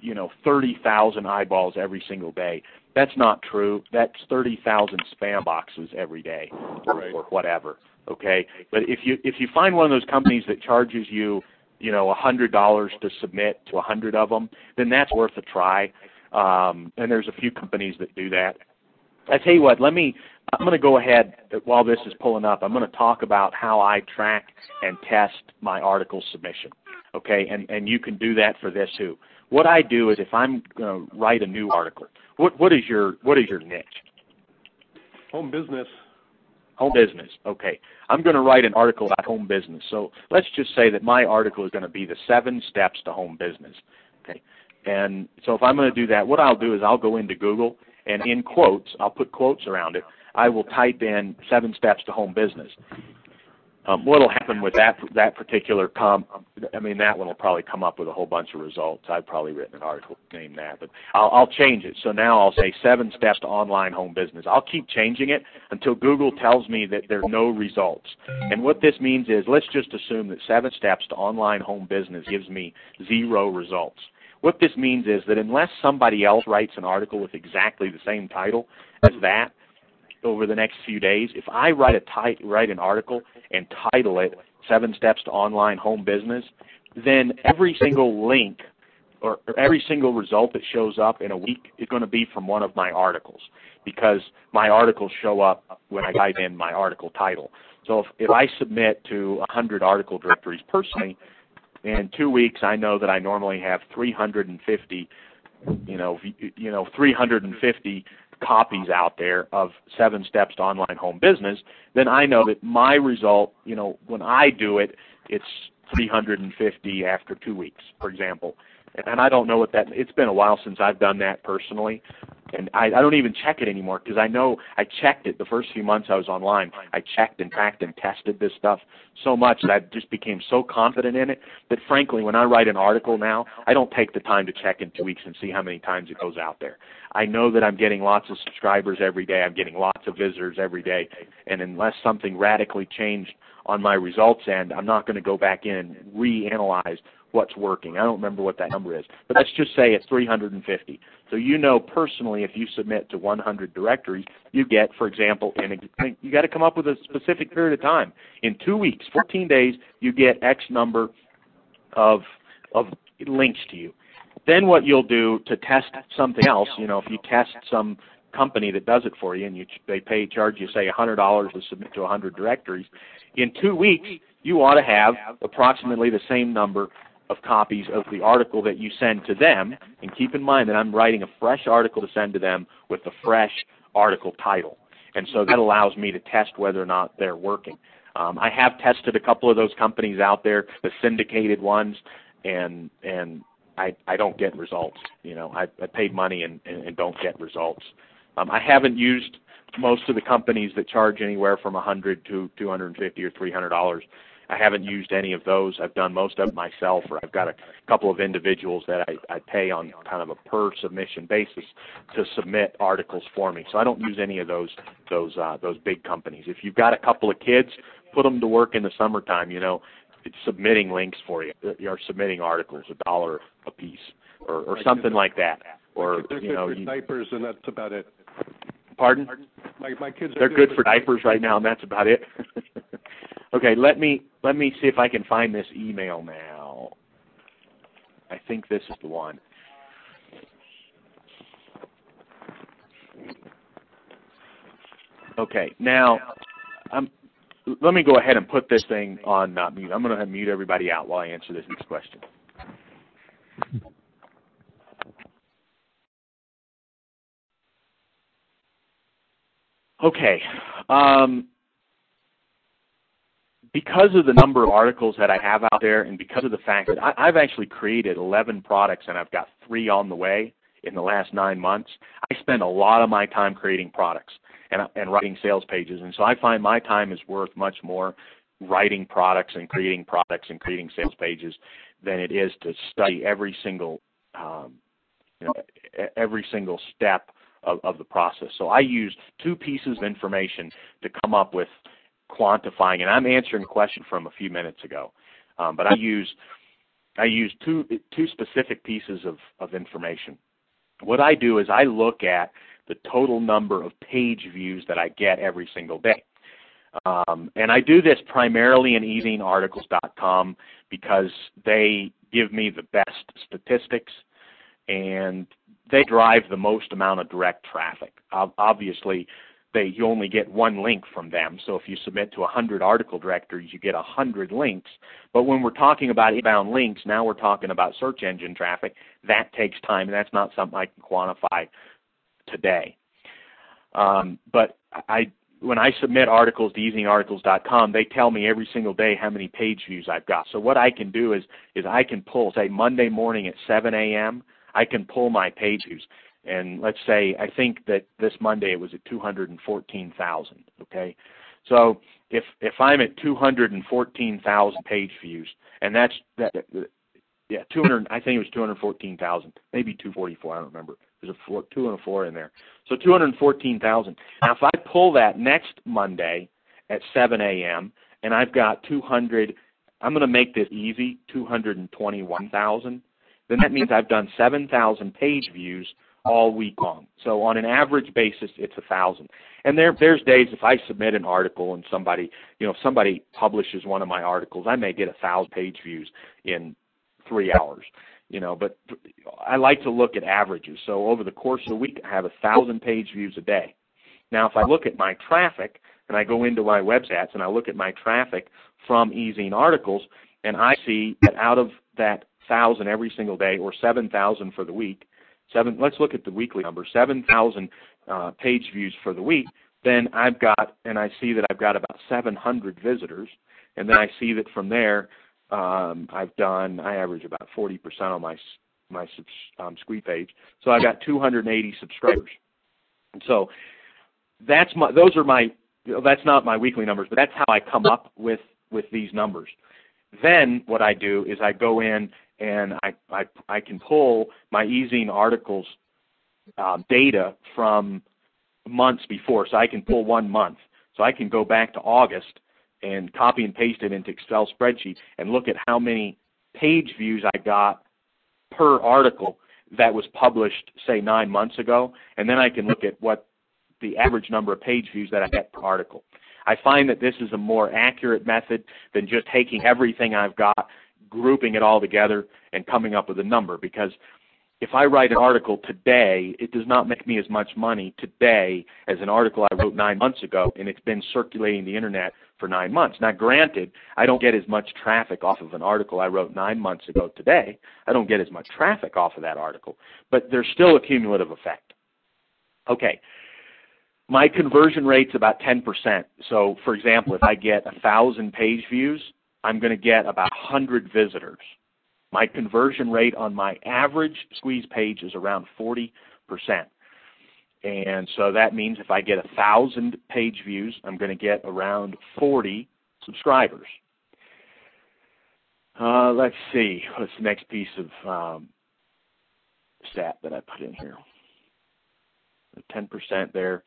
you know, thirty thousand eyeballs every single day. That's not true. That's thirty thousand spam boxes every day or, right. or whatever, okay? But if you if you find one of those companies that charges you, you know, a hundred dollars to submit to a hundred of them, then that's worth a try. Um, and there's a few companies that do that. I tell you what, let me, I'm going to go ahead while this is pulling up. I'm going to talk about how I track and test my article submission, okay? And, and you can do that for this too. What I do is if I'm going to write a new article, what what is your what is your niche? Home business. Home business. Okay. I'm going to write an article about home business. So let's just say that my article is going to be the seven steps to home business. Okay. And so if I'm going to do that, what I'll do is I'll go into Google and in quotes, I'll put quotes around it. I will type in seven steps to home business. Um, what will happen with that that particular com? I mean, that one will probably come up with a whole bunch of results. I've probably written an article named that, but I'll, I'll change it. So now I'll say seven steps to online home business. I'll keep changing it until Google tells me that there are no results. And what this means is let's just assume that seven steps to online home business gives me zero results. What this means is that unless somebody else writes an article with exactly the same title as that, over the next few days, if I write a tit- write an article and title it Seven Steps to Online Home Business, then every single link or, or every single result that shows up in a week is going to be from one of my articles because my articles show up when I type in my article title. So if, if I submit to one hundred article directories personally, in two weeks I know that I normally have three hundred fifty, you know, you know, three hundred fifty copies out there of Seven Steps to Online Home Business, then I know that my result, you know, when I do it, it's three hundred fifty after two weeks, for example. And I don't know what that, it's been a while since I've done that personally, and I, I don't even check it anymore because I know I checked it the first few months I was online. I checked and tracked and tested this stuff so much that I just became so confident in it that, frankly, when I write an article now, I don't take the time to check in two weeks and see how many times it goes out there. I know that I'm getting lots of subscribers every day. I'm getting lots of visitors every day, and unless something radically changed on my results end, I'm not going to go back in and reanalyze what's working. I don't remember what that number is, but let's just say it's three hundred fifty. So you know personally if you submit to one hundred directories, you get, for example, and you got to come up with a specific period of time. In two weeks, fourteen days, you get X number of of links to you. Then what you'll do to test something else, you know, if you test some company that does it for you and you they pay charge you say a hundred dollars to submit to one hundred directories, in two weeks you ought to have approximately the same number of copies of the article that you send to them, and keep in mind that I'm writing a fresh article to send to them with a fresh article title, and so that allows me to test whether or not they're working. Um, I have tested a couple of those companies out there, the syndicated ones, and and I I don't get results. You know, I, I paid money and, and, and don't get results. Um, I haven't used most of the companies that charge anywhere from a hundred to two hundred fifty or three hundred dollars. I haven't used any of those. I've done most of it myself, or I've got a couple of individuals that I, I pay on kind of a per submission basis to submit articles for me. So I don't use any of those those uh, those big companies. If you've got a couple of kids, put them to work in the summertime. You know, it's submitting links for you, or submitting articles, a dollar a piece, or, or something like that. Or you know, you, diapers, and that's about it. Pardon? My, my kids are They're good, good for diapers right now, and that's about it. Okay, let me let me see if I can find this email now. I think this is the one. Okay, now um, let me go ahead and put this thing on uh, mute. I'm going to mute everybody out while I answer this next question. Okay, um, because of the number of articles that I have out there, and because of the fact that I, I've actually created eleven products and I've got three on the way in the last nine months, I spend a lot of my time creating products and, and writing sales pages. And so I find my time is worth much more writing products and creating products and creating sales pages than it is to study every single, um, you know, every single step Of, of the process. So I used two pieces of information to come up with quantifying, and I'm answering a question from a few minutes ago. Um, but I used I used two two specific pieces of, of information. What I do is I look at the total number of page views that I get every single day. Um, and I do this primarily in Ezine Articles dot com because they give me the best statistics, and they drive the most amount of direct traffic. Obviously, they you only get one link from them. So if you submit to one hundred article directories, you get one hundred links. But when we're talking about inbound links, now we're talking about search engine traffic. That takes time, and that's not something I can quantify today. Um, but I, when I submit articles to Ezine Articles dot com, they tell me every single day how many page views I've got. So what I can do is, is I can pull, say, Monday morning at seven a.m., I can pull my page views, and let's say I think that this Monday it was at two hundred fourteen thousand, okay? So if if I'm at two hundred fourteen thousand page views, and that's, that, yeah, two hundred, I think it was two hundred fourteen thousand, maybe two hundred forty-four, I don't remember. There's a four, two and a four in there. So two hundred fourteen thousand. Now if I pull that next Monday at seven a.m., and I've got two hundred, I'm going to make this easy, two hundred twenty-one thousand. Then that means I've done seven thousand page views all week long. So on an average basis, it's one thousand. And there, there's days if I submit an article and somebody, you know, if somebody publishes one of my articles, I may get one thousand page views in three hours, you know. But I like to look at averages. So over the course of the week, I have one thousand page views a day. Now, if I look at my traffic and I go into my websats and I look at my traffic from Ezine Articles, and I see that out of that thousand every single day, or seven thousand for the week. Seven. Let's look at the weekly number. Seven thousand uh, page views for the week. Then I've got, and I see that I've got about seven hundred visitors, and then I see that from there, um, I've done. I average about forty percent on my my um, squeeze page, so I've got two hundred and eighty subscribers. And so that's my. Those are my. That's not my weekly numbers, but that's how I come up with with these numbers. Then what I do is I go in. And I, I I can pull my Ezine articles uh, data from months before, so I can pull one month. So I can go back to August and copy and paste it into Excel spreadsheet and look at how many page views I got per article that was published, say, nine months ago, and then I can look at what the average number of page views that I get per article. I find that this is a more accurate method than just taking everything I've got, grouping it all together and coming up with a number, because if I write an article today, it does not make me as much money today as an article I wrote nine months ago, and it's been circulating the internet for nine months. Now, granted, I don't get as much traffic off of an article I wrote nine months ago today. I don't get as much traffic off of that article, but there's still a cumulative effect. Okay. My conversion rate's about ten percent. So, for example, if I get one thousand page views, I'm going to get about one hundred visitors. My conversion rate on my average squeeze page is around forty percent. And so that means if I get one thousand page views, I'm going to get around forty subscribers. Uh, let's see. What's the next piece of um, stat that I put in here? ten percent there.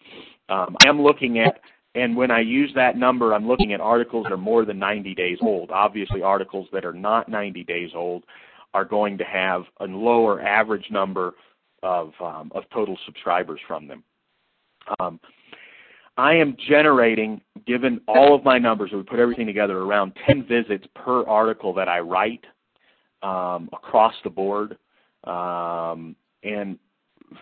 Um, I am looking at, and when I use that number, I'm looking at articles that are more than ninety days old. Obviously, articles that are not ninety days old are going to have a lower average number of um, of total subscribers from them. Um, I am generating, given all of my numbers, we put everything together, around ten visits per article that I write um, across the board. Um, and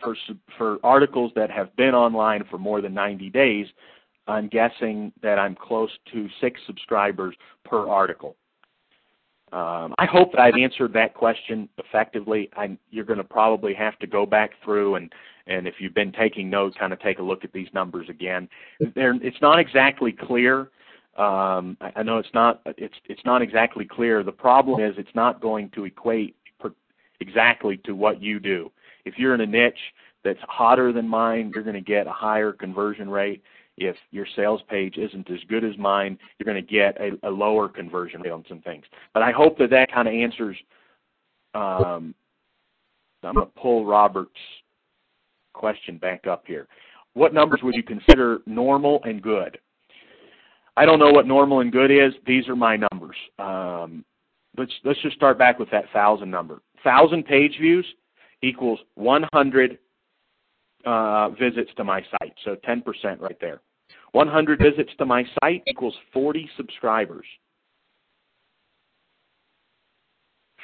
for for articles that have been online for more than ninety days, I'm guessing that I'm close to six subscribers per article. Um, I hope that I've answered that question effectively. I'm, you're going to probably have to go back through and, and if you've been taking notes, kind of take a look at these numbers again. They're, it's not exactly clear. Um, I, I know it's not it's it's not exactly clear. The problem is it's not going to equate per, exactly to what you do. If you're in a niche that's hotter than mine, you're going to get a higher conversion rate. If your sales page isn't as good as mine, you're going to get a, a lower conversion rate on some things. But I hope that that kind of answers. Um, I'm going to pull Robert's question back up here. What numbers would you consider normal and good? I don't know what normal and good is. These are my numbers. Um, let's let's just start back with that thousand number. Thousand page views equals one hundred. Uh, visits to my site, so ten percent right there. one hundred visits to my site equals forty subscribers.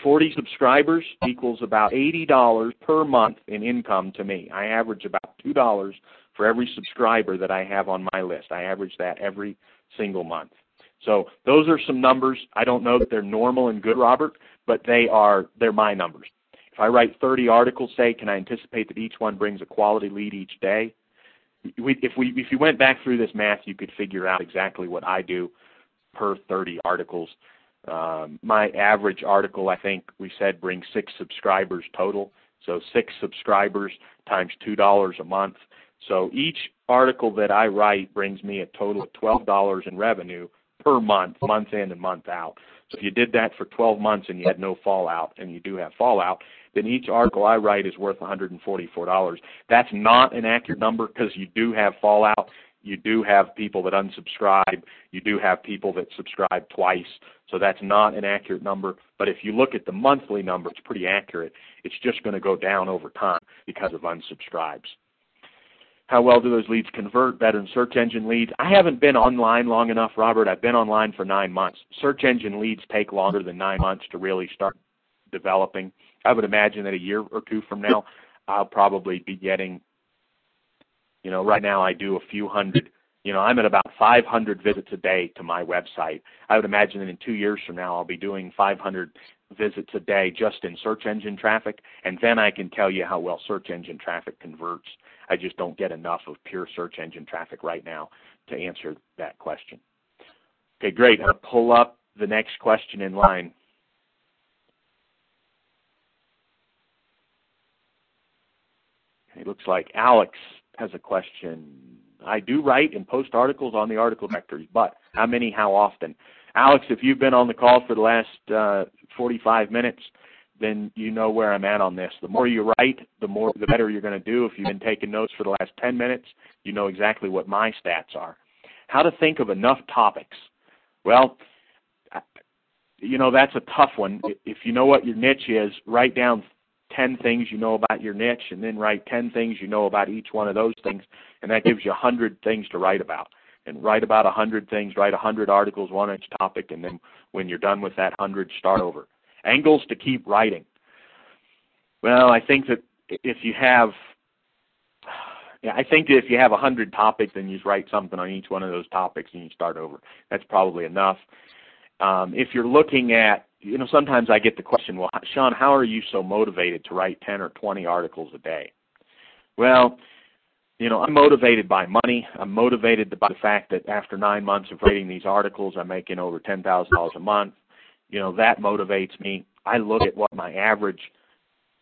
forty subscribers equals about eighty dollars per month in income to me. I average about two dollars for every subscriber that I have on my list. I average that every single month. So those are some numbers. I don't know that they're normal and good, Robert, but they are, they're my numbers. If I write thirty articles, say, can I anticipate that each one brings a quality lead each day? We, if we, if you went back through this math, you could figure out exactly what I do per thirty articles. Um, my average article, I think we said, brings six subscribers total. So six subscribers times two dollars a month. So each article that I write brings me a total of twelve dollars in revenue per month, month in and month out. So if you did that for twelve months and you had no fallout, and you do have fallout, then each article I write is worth one hundred forty-four dollars. That's not an accurate number because you do have fallout. You do have people that unsubscribe. You do have people that subscribe twice. So that's not an accurate number. But if you look at the monthly number, it's pretty accurate. It's just going to go down over time because of unsubscribes. How well do those leads convert? Better than search engine leads. I haven't been online long enough, Robert. I've been online for nine months. Search engine leads take longer than nine months to really start developing. I would imagine that a year or two from now, I'll probably be getting, you know, right now I do a few hundred, you know, I'm at about five hundred visits a day to my website. I would imagine that in two years from now, I'll be doing five hundred visits a day just in search engine traffic, and then I can tell you how well search engine traffic converts. I just don't get enough of pure search engine traffic right now to answer that question. Okay, great. I'm going to pull up the next question in line. It looks like Alex has a question. I do write and post articles on the article directories, but how many, how often? Alex, if you've been on the call for the last uh, forty-five minutes, then you know where I'm at on this. The more you write, the more, the better you're going to do. If you've been taking notes for the last ten minutes, you know exactly what my stats are. How to think of enough topics. Well, you know, that's a tough one. If you know what your niche is, write down ten things you know about your niche, and then write ten things you know about each one of those things, and that gives you one hundred things to write about. And write about one hundred things, write one hundred articles, one each topic, and then when you're done with that one hundred, start over. Angles to keep writing. Well, I think that if you have, yeah, I think that if you have one hundred topics, then you just write something on each one of those topics and you start over. That's probably enough. Um, if you're looking at, you know, sometimes I get the question, well, Sean, how are you so motivated to write ten or twenty articles a day? Well, you know, I'm motivated by money. I'm motivated by the fact that after nine months of writing these articles, I'm making over ten thousand dollars a month. You know, that motivates me. I look at what my average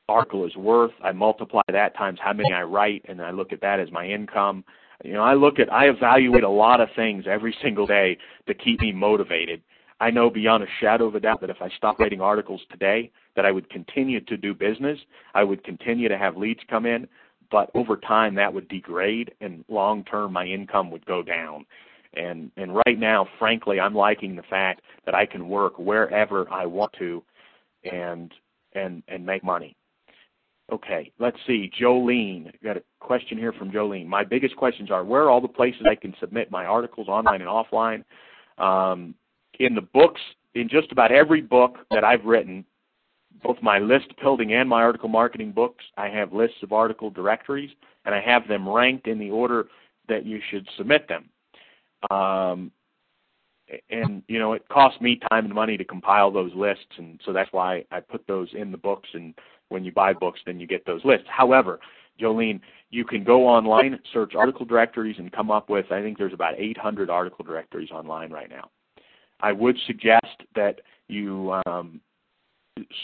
article is worth. I multiply that times how many I write, and I look at that as my income. You know, I look at, I evaluate a lot of things every single day to keep me motivated. I know beyond a shadow of a doubt that if I stopped writing articles today, that I would continue to do business. I would continue to have leads come in, but over time that would degrade, and long term my income would go down. And and right now, frankly, I'm liking the fact that I can work wherever I want to and and and make money. Okay, let's see. Jolene, got a question here from Jolene. My biggest questions are, where are all the places I can submit my articles, online and offline? Um, in the books, in just about every book that I've written, both my list building and my article marketing books, I have lists of article directories, and I have them ranked in the order that you should submit them. Um, and, you know, it costs me time and money to compile those lists, and so that's why I put those in the books, and when you buy books, then you get those lists. However, Jolene, you can go online, search article directories, and come up with, I think there's about eight hundred article directories online right now. I would suggest that you um,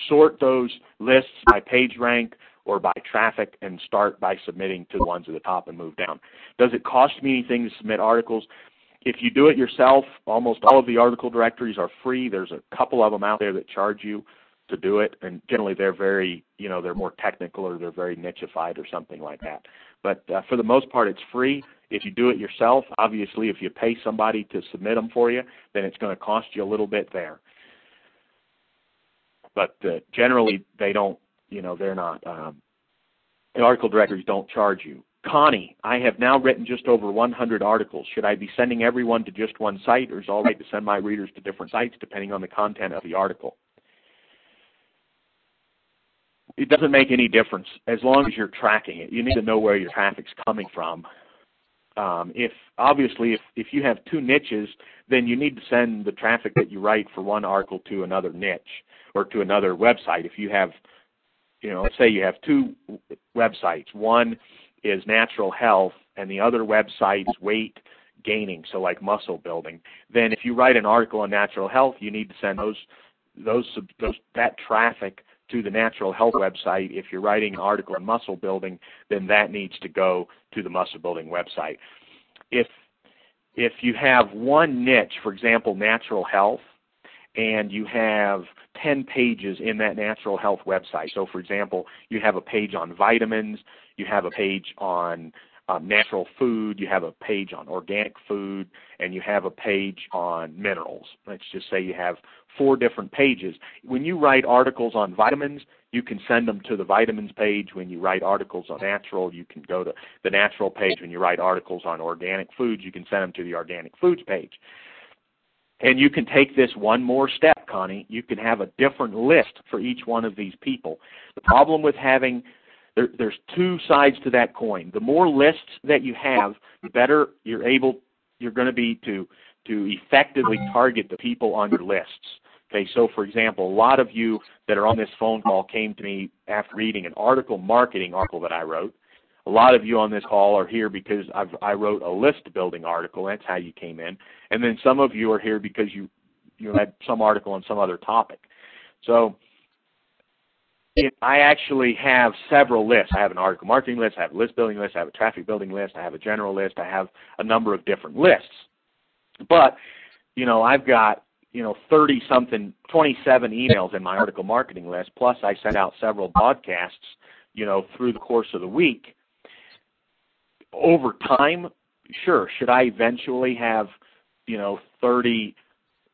sort those lists by page rank or by traffic and start by submitting to the ones at the top and move down. Does it cost me anything to submit articles? If you do it yourself, almost all of the article directories are free. There's a couple of them out there that charge you to do it, and generally they're very, you know, they're more technical or they're very nicheified or something like that. But uh, for the most part, it's free. If you do it yourself, obviously, if you pay somebody to submit them for you, then it's going to cost you a little bit there. But uh, generally, they don't, you know, they're not. Um, the article directories don't charge you. Connie, I have now written just over one hundred articles. Should I be sending everyone to just one site, or is it all right to send my readers to different sites depending on the content of the article? It doesn't make any difference as long as you're tracking it. You need to know where your traffic's coming from. Um, if obviously, if, if you have two niches, then you need to send the traffic that you write for one article to another niche or to another website. If you have, you know, let's say you have two websites. One is natural health, and the other website is weight gaining, so like muscle building. Then if you write an article on natural health, you need to send those those, those that traffic to the natural health website. If you're writing an article on muscle building, then that needs to go to the muscle building website. If if you have one niche, for example, natural health, and you have ten pages in that natural health website, so for example, you have a page on vitamins, you have a page on um, natural food, you have a page on organic food, and you have a page on minerals. Let's just say you have four different pages. When you write articles on vitamins, you can send them to the vitamins page. When you write articles on natural, you can go to the natural page. When you write articles on organic foods, you can send them to the organic foods page. And you can take this one more step, Connie. You can have a different list for each one of these people. The problem with having There, there's two sides to that coin. The more lists that you have, the better you're able, you're going to be to to effectively target the people on your lists. Okay, so for example, a lot of you that are on this phone call came to me after reading an article marketing article that I wrote. A lot of you on this call are here because I've, I wrote a list building article. That's how you came in. And then some of you are here because you you had some article on some other topic. So I actually have several lists. I have an article marketing list, I have a list building list, I have a traffic building list, I have a general list, I have a number of different lists. But, you know, I've got, you know, thirty-something, twenty-seven emails in my article marketing list, plus I send out several broadcasts, you know, through the course of the week. Over time, sure, should I eventually have, you know, thirty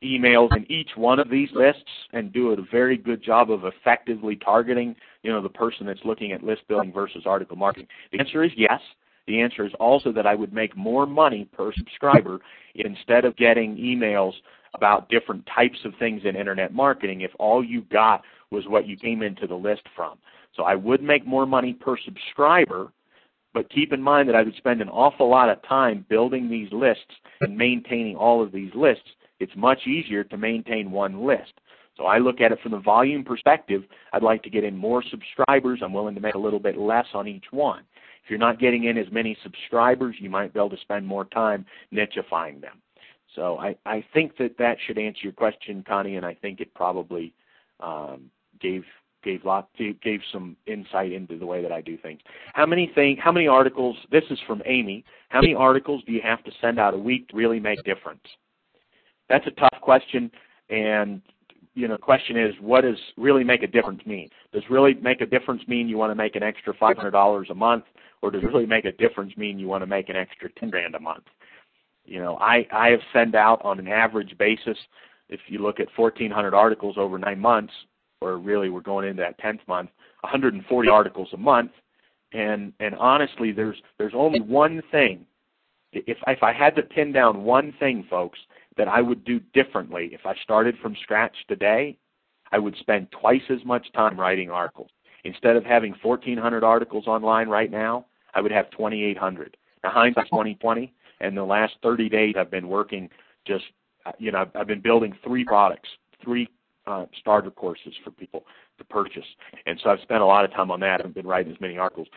emails in each one of these lists and do a very good job of effectively targeting, you know, the person that's looking at list building versus article marketing? The answer is yes. The answer is also that I would make more money per subscriber instead of getting emails about different types of things in internet marketing if all you got was what you came into the list from. So I would make more money per subscriber, but keep in mind that I would spend an awful lot of time building these lists and maintaining all of these lists. It's much easier to maintain one list. So I look at it from the volume perspective. I'd like to get in more subscribers. I'm willing to make a little bit less on each one. If you're not getting in as many subscribers, you might be able to spend more time nichifying them. So I, I think that that should answer your question, Connie, and I think it probably um, gave gave lot gave some insight into the way that I do things. How many thing, How many articles, this is from Amy, how many articles do you have to send out a week to really make a difference? That's a tough question, And, you know, the question is, what does really make a difference mean? Does really make a difference mean you want to make an extra five hundred dollars a month, or does really make a difference mean you want to make an extra ten grand a month? You know, I, I have sent out on an average basis, if you look at fourteen hundred articles over nine months, or really we're going into that tenth month, one hundred forty articles a month, and and honestly, there's there's only one thing. If if I had to pin down one thing, folks, that I would do differently if I started from scratch today, I would spend twice as much time writing articles. Instead of having fourteen hundred articles online right now, I would have twenty-eight hundred. Now, hindsight's twenty twenty, and the last thirty days I've been working just, you know, I've, I've been building three products, three uh, starter courses for people to purchase. And so I've spent a lot of time on that. I haven't been writing as many articles,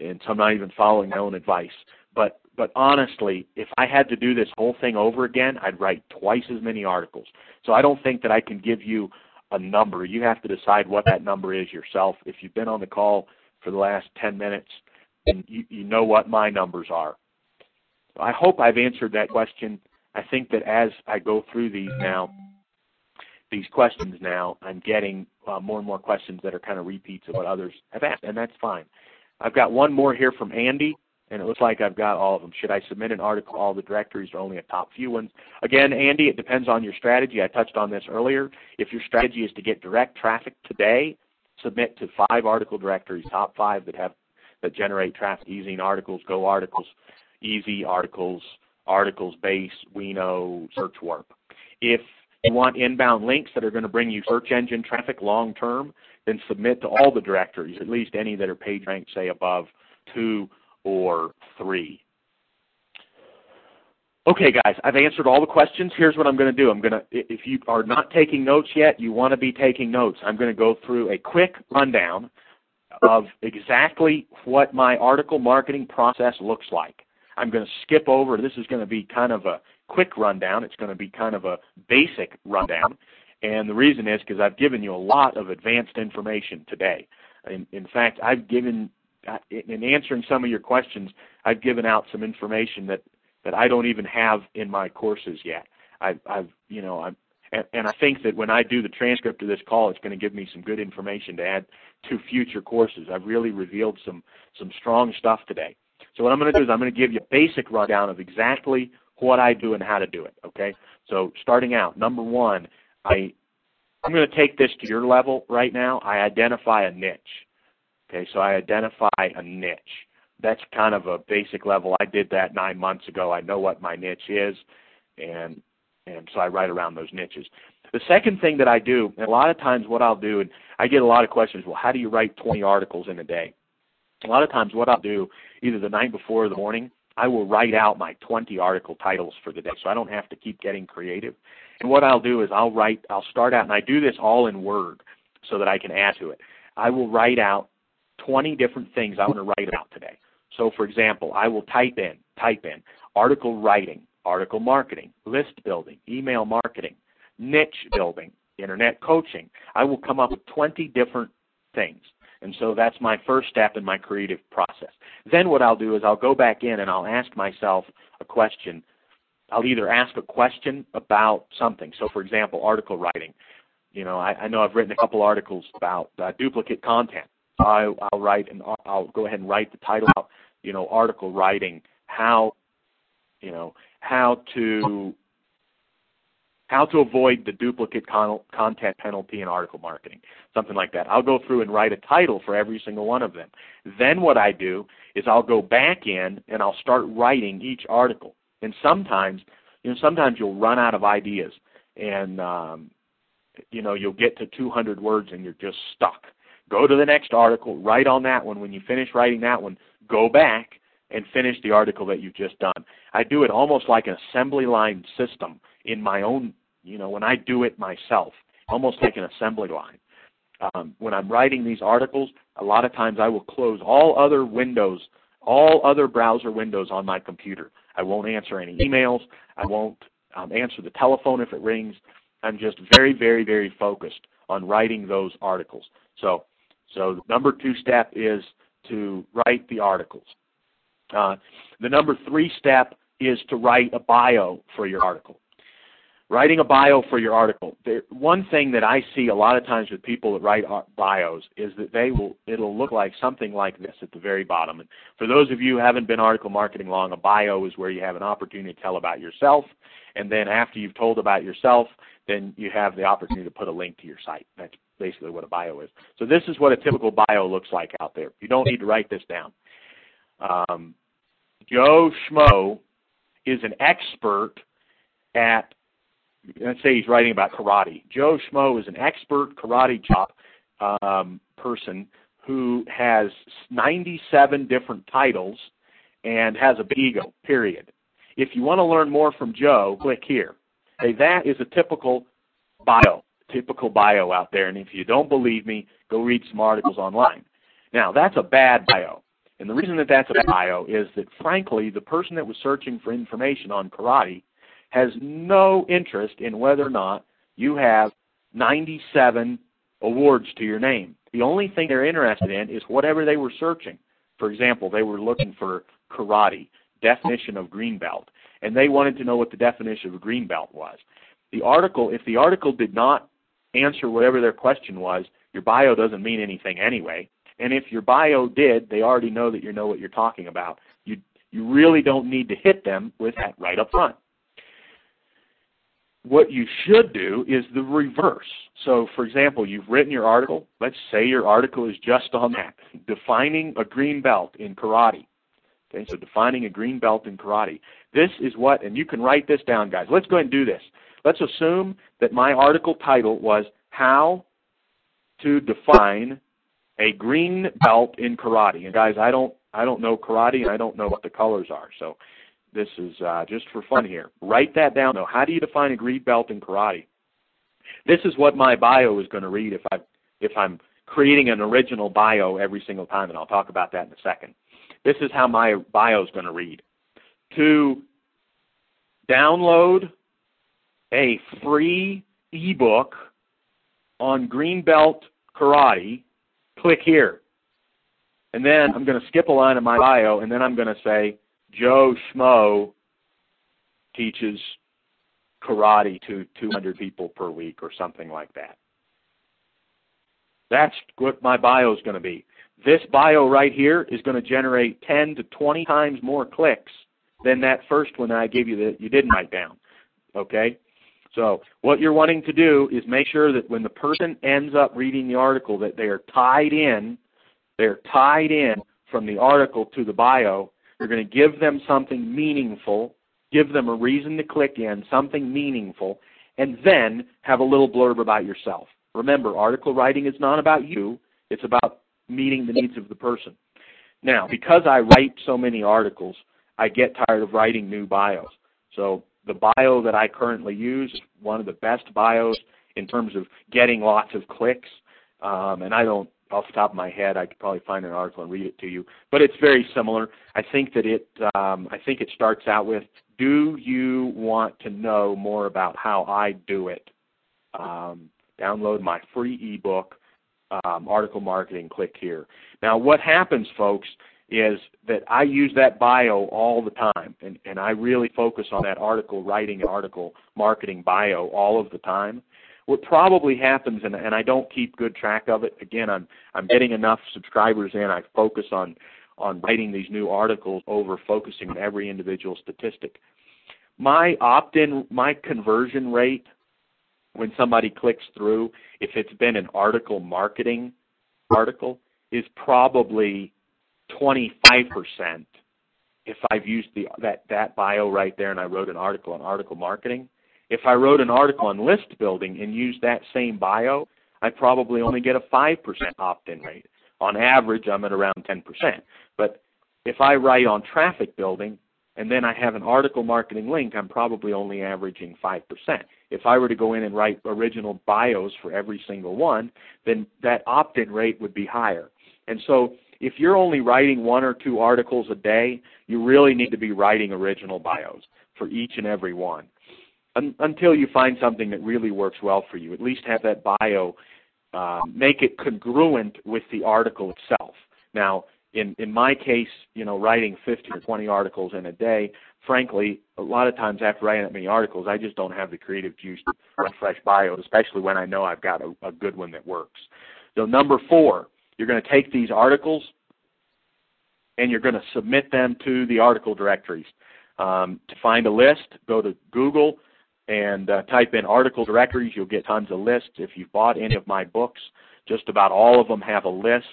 and so I'm not even following my own advice. But But honestly, if I had to do this whole thing over again, I'd write twice as many articles. So I don't think that I can give you a number. You have to decide what that number is yourself. If you've been on the call for the last ten minutes, then you, you know what my numbers are. So I hope I've answered that question. I think that as I go through these now, these questions now, I'm getting uh, more and more questions that are kind of repeats of what others have asked, and that's fine. I've got one more here from Andy. And it looks like I've got all of them. Should I submit an article to all the directories or only a top few ones? Again, Andy, it depends on your strategy. I touched on this earlier. If your strategy is to get direct traffic today, submit to five article directories, top five that have that generate traffic: EzineArticles, GoArticles, EzineArticles, ArticlesBase, WeKnow, SearchWarp. If you want inbound links that are going to bring you search engine traffic long term, then submit to all the directories, at least any that are PageRank, say above two or three. Okay, guys, I've answered all the questions. Here's what I'm going to do. I'm going to, if you are not taking notes yet, you want to be taking notes. I'm going to go through a quick rundown of exactly what my article marketing process looks like. I'm going to skip over. This is going to be kind of a quick rundown. It's going to be kind of a basic rundown. And the reason is because I've given you a lot of advanced information today. In, in fact, I've given in answering some of your questions, I've given out some information that, that I don't even have in my courses yet. I've, I've you know, I'm, and, and I think that when I do the transcript of this call, it's going to give me some good information to add to future courses. I've really revealed some, some strong stuff today. So what I'm going to do is I'm going to give you a basic rundown of exactly what I do and how to do it, okay? So starting out, number one, I, I'm going to take this to your level right now. I identify a niche. Okay, so I identify a niche. That's kind of a basic level. I did that nine months ago. I know what my niche is, and and so I write around those niches. The second thing that I do, and a lot of times what I'll do, and I get a lot of questions, well, how do you write twenty articles in a day? A lot of times what I'll do, either the night before or the morning, I will write out my twenty article titles for the day, so I don't have to keep getting creative. And what I'll do is I'll write, I'll start out, and I do this all in Word so that I can add to it. I will write out twenty different things I want to write about today. So, for example, I will type in, type in, article writing, article marketing, list building, email marketing, niche building, internet coaching. I will come up with twenty different things. And so that's my first step in my creative process. Then what I'll do is I'll go back in and I'll ask myself a question. I'll either ask a question about something. So, for example, article writing. You know, I, I know I've written a couple articles about uh, duplicate content. I'll, I'll write and I'll go ahead and write the title out, you know, article writing, how, you know, how to, how to avoid the duplicate con- content penalty in article marketing, something like that. I'll go through and write a title for every single one of them. Then what I do is I'll go back in and I'll start writing each article. And sometimes, you know, sometimes you'll run out of ideas and, um, you know, you'll get to two hundred words and you're just stuck. Go to the next article, write on that one. When you finish writing that one, go back and finish the article that you've just done. I do it almost like an assembly line system in my own, you know, when I do it myself, almost like an assembly line. Um, when I'm writing these articles, a lot of times I will close all other windows, all other browser windows on my computer. I won't answer any emails. I won't um, answer the telephone if it rings. I'm just very, very, very focused on writing those articles. So, So the number two step is to write the articles. Uh, the number three step is to write a bio for your article. Writing a bio for your article. There, one thing that I see a lot of times with people that write bios is that they will it'll look like something like this at the very bottom. And for those of you who haven't been article marketing long, a bio is where you have an opportunity to tell about yourself, and then after you've told about yourself, then you have the opportunity to put a link to your site. That's basically what a bio is. So this is what a typical bio looks like out there. You don't need to write this down. Um, Joe Schmo is an expert at, let's say he's writing about karate. Joe Schmo is an expert karate chop um, person who has ninety-seven different titles and has a big ego, period. If you want to learn more from Joe, click here. Hey, that is a typical bio, typical bio out there. And if you don't believe me, go read some articles online. Now, that's a bad bio. And the reason that that's a bio is that, frankly, the person that was searching for information on karate has no interest in whether or not you have ninety-seven awards to your name. The only thing they're interested in is whatever they were searching. For example, they were looking for karate, definition of green belt, and they wanted to know what the definition of a green belt was. The article, if the article did not answer whatever their question was, your bio doesn't mean anything anyway. And if your bio did, they already know that you know what you're talking about. You, you really don't need to hit them with that right up front. What you should do is the reverse. So, for example, you've written your article. Let's say your article is just on that, defining a green belt in karate. Okay, so defining a green belt in karate. This is what, and you can write this down, guys. Let's go ahead and do this. Let's assume that my article title was How to Define a Green Belt in Karate. And, guys, I don't, I don't know karate, and I don't know what the colors are, so... This is uh, just for fun here. Write that down, though. How do you define a green belt in karate? This is what my bio is going to read if, I, if I'm creating an original bio every single time, and I'll talk about that in a second. This is how my bio is going to read. To download a free ebook on green belt karate, click here. And then I'm going to skip a line in my bio, and then I'm going to say, Joe Schmo teaches karate to two hundred people per week or something like that. That's what my bio is going to be. This bio right here is going to generate ten to twenty times more clicks than that first one I gave you that you didn't write down, okay? So what you're wanting to do is make sure that when the person ends up reading the article that they are tied in, they're tied in from the article to the bio. You're going to give them something meaningful, give them a reason to click in, something meaningful, and then have a little blurb about yourself. Remember, article writing is not about you. It's about meeting the needs of the person. Now, because I write so many articles, I get tired of writing new bios. So the bio that I currently use is one of the best bios in terms of getting lots of clicks, um, and I don't off the top of my head, I could probably find an article and read it to you, but it's very similar. I think that it, um, I think it starts out with, do you want to know more about how I do it? Um, download my free ebook, um, article marketing, click here. Now, what happens, folks, is that I use that bio all the time, and, and I really focus on that article writing and article marketing bio all of the time. What probably happens, and, and I don't keep good track of it, again, I'm I'm getting enough subscribers in, I focus on, on writing these new articles over focusing on every individual statistic. My opt-in, my conversion rate when somebody clicks through, if it's been an article marketing article, is probably twenty-five percent if I've used the that, that bio right there and I wrote an article on article marketing. If I wrote an article on list building and used that same bio, I probably only get a five percent opt-in rate. On average, I'm at around ten percent. But if I write on traffic building and then I have an article marketing link, I'm probably only averaging five percent. If I were to go in and write original bios for every single one, then that opt-in rate would be higher. And so if you're only writing one or two articles a day, you really need to be writing original bios for each and every one. Until you find something that really works well for you, at least have that bio, um, make it congruent with the article itself. Now, in in my case, you know, writing fifteen or twenty articles in a day, frankly, a lot of times after writing that many articles, I just don't have the creative juice to write fresh bios, especially when I know I've got a, a good one that works. So number four, you're going to take these articles and you're going to submit them to the article directories. Um, to find a list, go to Google and uh, type in article directories. You'll get tons of lists. If you've bought any of my books, just about all of them have a list.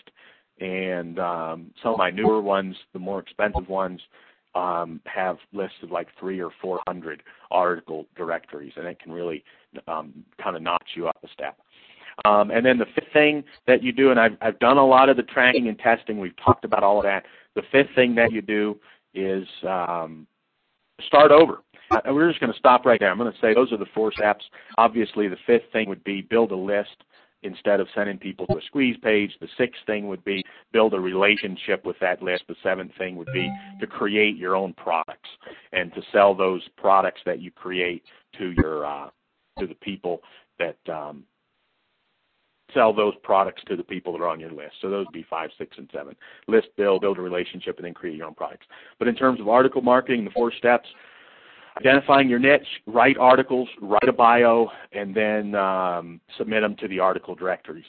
And um, some of my newer ones, the more expensive ones, um, have lists of like three or four hundred article directories, and it can really um, kind of notch you up a step. Um, and then the fifth thing that you do, and I've, I've done a lot of the tracking and testing. We've talked about all of that. The fifth thing that you do is um, start over. I, we're just going to stop right there. I'm going to say those are the four steps. Obviously, the fifth thing would be build a list instead of sending people to a squeeze page. The sixth thing would be build a relationship with that list. The seventh thing would be to create your own products and to sell those products that you create to your uh, to the people that um, sell those products to the people that are on your list. So those would be five, six, and seven. List, build, build a relationship, and then create your own products. But in terms of article marketing, the four steps: identifying your niche, write articles, write a bio, and then um, submit them to the article directories.